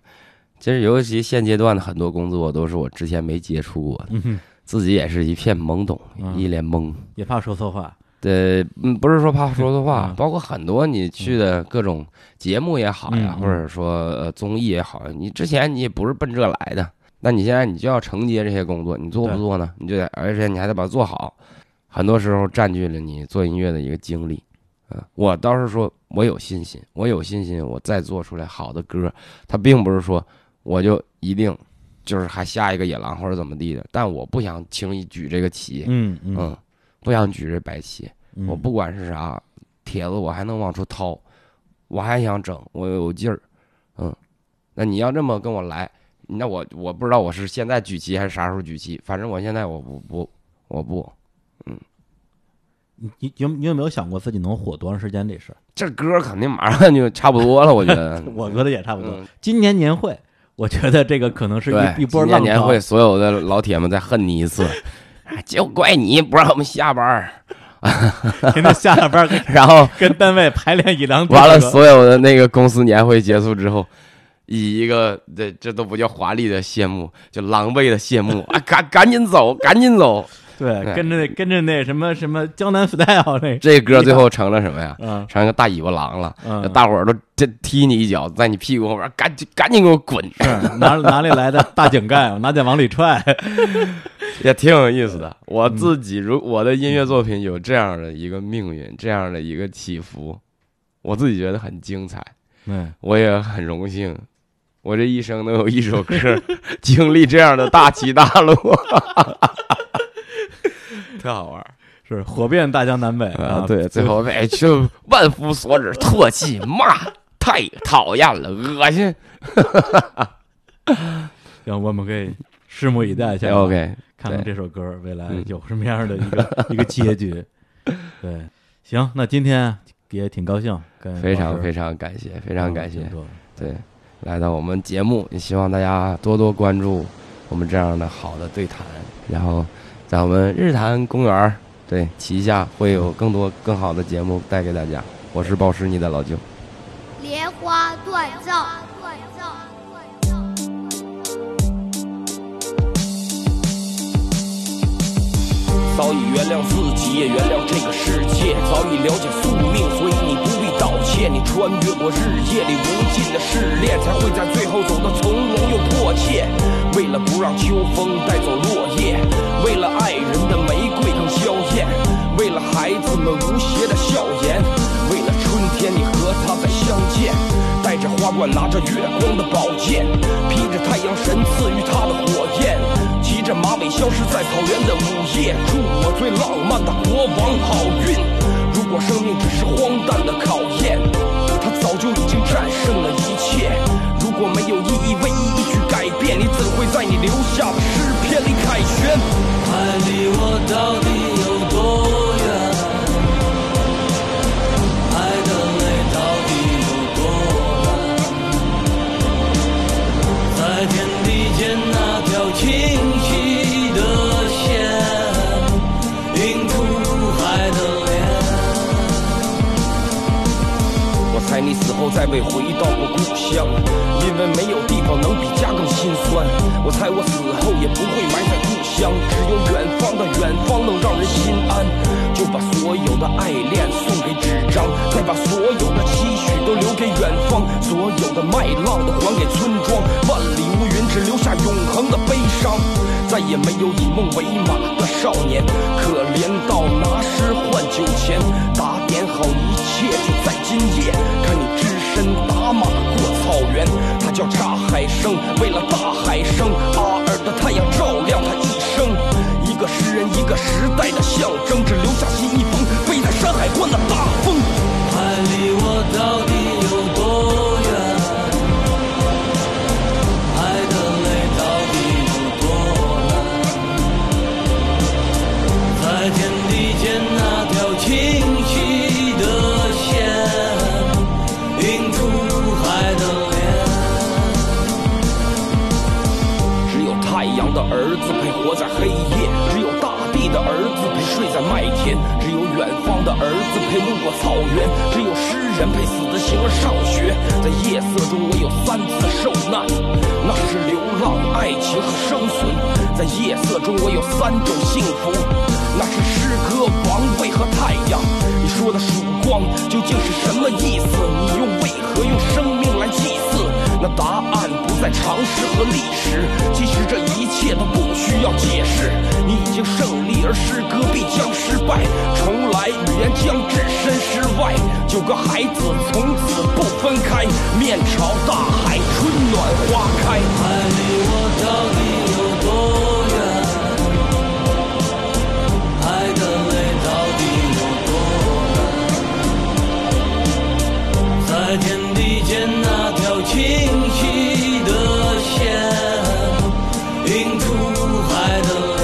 其实尤其现阶段的很多工作都是我之前没接触过的。嗯，自己也是一片懵懂，嗯、一脸懵，也怕说错话。对，嗯，不是说怕说错话，嗯、包括很多你去的各种节目也好呀，嗯、或者说、呃、综艺也好，你之前你也不是奔这来的，那你现在你就要承接这些工作，你做不做呢？你就得，而且你还得把它做好。很多时候占据了你做音乐的一个精力。嗯、呃，我倒是说，我有信心，我有信心，我再做出来好的歌，它并不是说我就一定。就是还下一个野狼或者怎么地的，但我不想轻易举这个旗，嗯 嗯, 嗯，不想举这白旗、嗯。我不管是啥帖子，我还能往出掏，我还想整，我有劲儿，嗯。那你要这么跟我来，那我我不知道我是现在举旗还是啥时候举旗，反正我现在我不不我不，嗯。你你你有没有想过自己能火多长时间这事？这歌肯定马上就差不多了，我觉得。我觉得也差不多。嗯、今年年会，我觉得这个可能是一一波浪潮。今年年会，所有的老铁们再恨你一次，就怪你不让我们下班。天天下了班，然后跟单位排练一两天。完了，所有的那个公司年会结束之后，以一个这这都不叫华丽的谢幕，就狼狈的谢幕啊！赶赶紧走，赶紧走。对，跟着跟着那什么什么江南 style 那这歌最后成了什么呀？嗯、成了个大尾巴狼了，嗯、大伙儿都这踢你一脚，在你屁股后边，赶紧赶紧给我滚！哪哪里来的大井盖？我拿脚往里踹，也挺有意思的。我自己如我的音乐作品有这样的一个命运，这样的一个起伏，我自己觉得很精彩。嗯，我也很荣幸。我这一生能有一首歌经历这样的大起大落，特好玩，是火遍大江南北啊！对，最后被就万夫所指，唾弃、骂，太讨厌了，恶心。行，我们可以拭目以待一下 ，OK， 看看这首歌未来有什么样的一个、嗯、一个结局。对，行，那今天也挺高兴，非常非常感谢，非常感谢，嗯、对。来到我们节目，也希望大家多多关注我们这样的好的对谈，然后在我们日坛公园对旗下会有更多更好的节目带给大家。我是宝石，你的老舅。莲花锻造。早已原谅自己，也原谅这个世界，早已了解宿命，所以你不。道歉，你穿越过日夜里无尽的试炼，才会在最后走得从容又迫切。为了不让秋风带走落叶，为了爱人的玫瑰更娇艳，为了孩子们无邪的笑颜，为了春天你和他再相见，带着花冠，拿着月光的宝剑，披着太阳神赐予他的火焰，骑着马尾消失在草原的午夜，祝我最浪漫的国王好运。如果生命只是荒诞的考验，他早就已经战胜了一切。如果没有意义为意义去改变，你怎会在你留下的诗篇里凯旋？爱离我到底有多远？爱的泪到底有多蓝？在天地间那条清晰的线，在你死后再未回到过故乡，因为没有地方能比家更心酸。我猜我死后也不会埋在故乡，只有远方的远方能让人心安。就把所有的爱恋送给纸张，再把所有的期许都留给远方，所有的麦浪都还给村庄。万里无云，只留下永恒的悲伤。再也没有以梦为马的少年，可怜到拿诗换酒钱，打点好一切就在今夜。看你只身打马过草原，他叫查海生，为了大海生。阿尔的太阳照亮他一生，一个诗人，一个时代的象征，只留下信一封，飞在山海关的大风。爱离我到底有多远？爱的泪到底有多蓝？在天地间那条清晰的线，映出海的脸。只有太阳的儿子陪活在黑夜，只有大地的儿子陪睡在麦田，只有远方的儿子陪路过草原，只有诗人陪死的形而上学。在夜色中我有三次受难，那是流浪、爱情和生存。在夜色中我有三种幸福，那是诗歌、王位和太阳。你说的曙光究竟是什么意思？你又为何用生命来祭祀？那答案不在常识和历史，其实这一切都不需要解释。你已经胜利，而诗歌必将失败，重来，语言将置身事外。九个孩子从此不分开，面朝大海，春暖花开。爱离我到底有多远？爱的泪到底有多蓝？在天地间那条清晰的线，映出海的脸。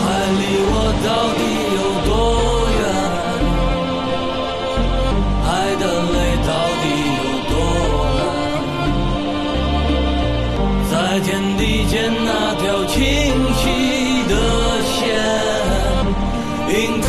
海里。应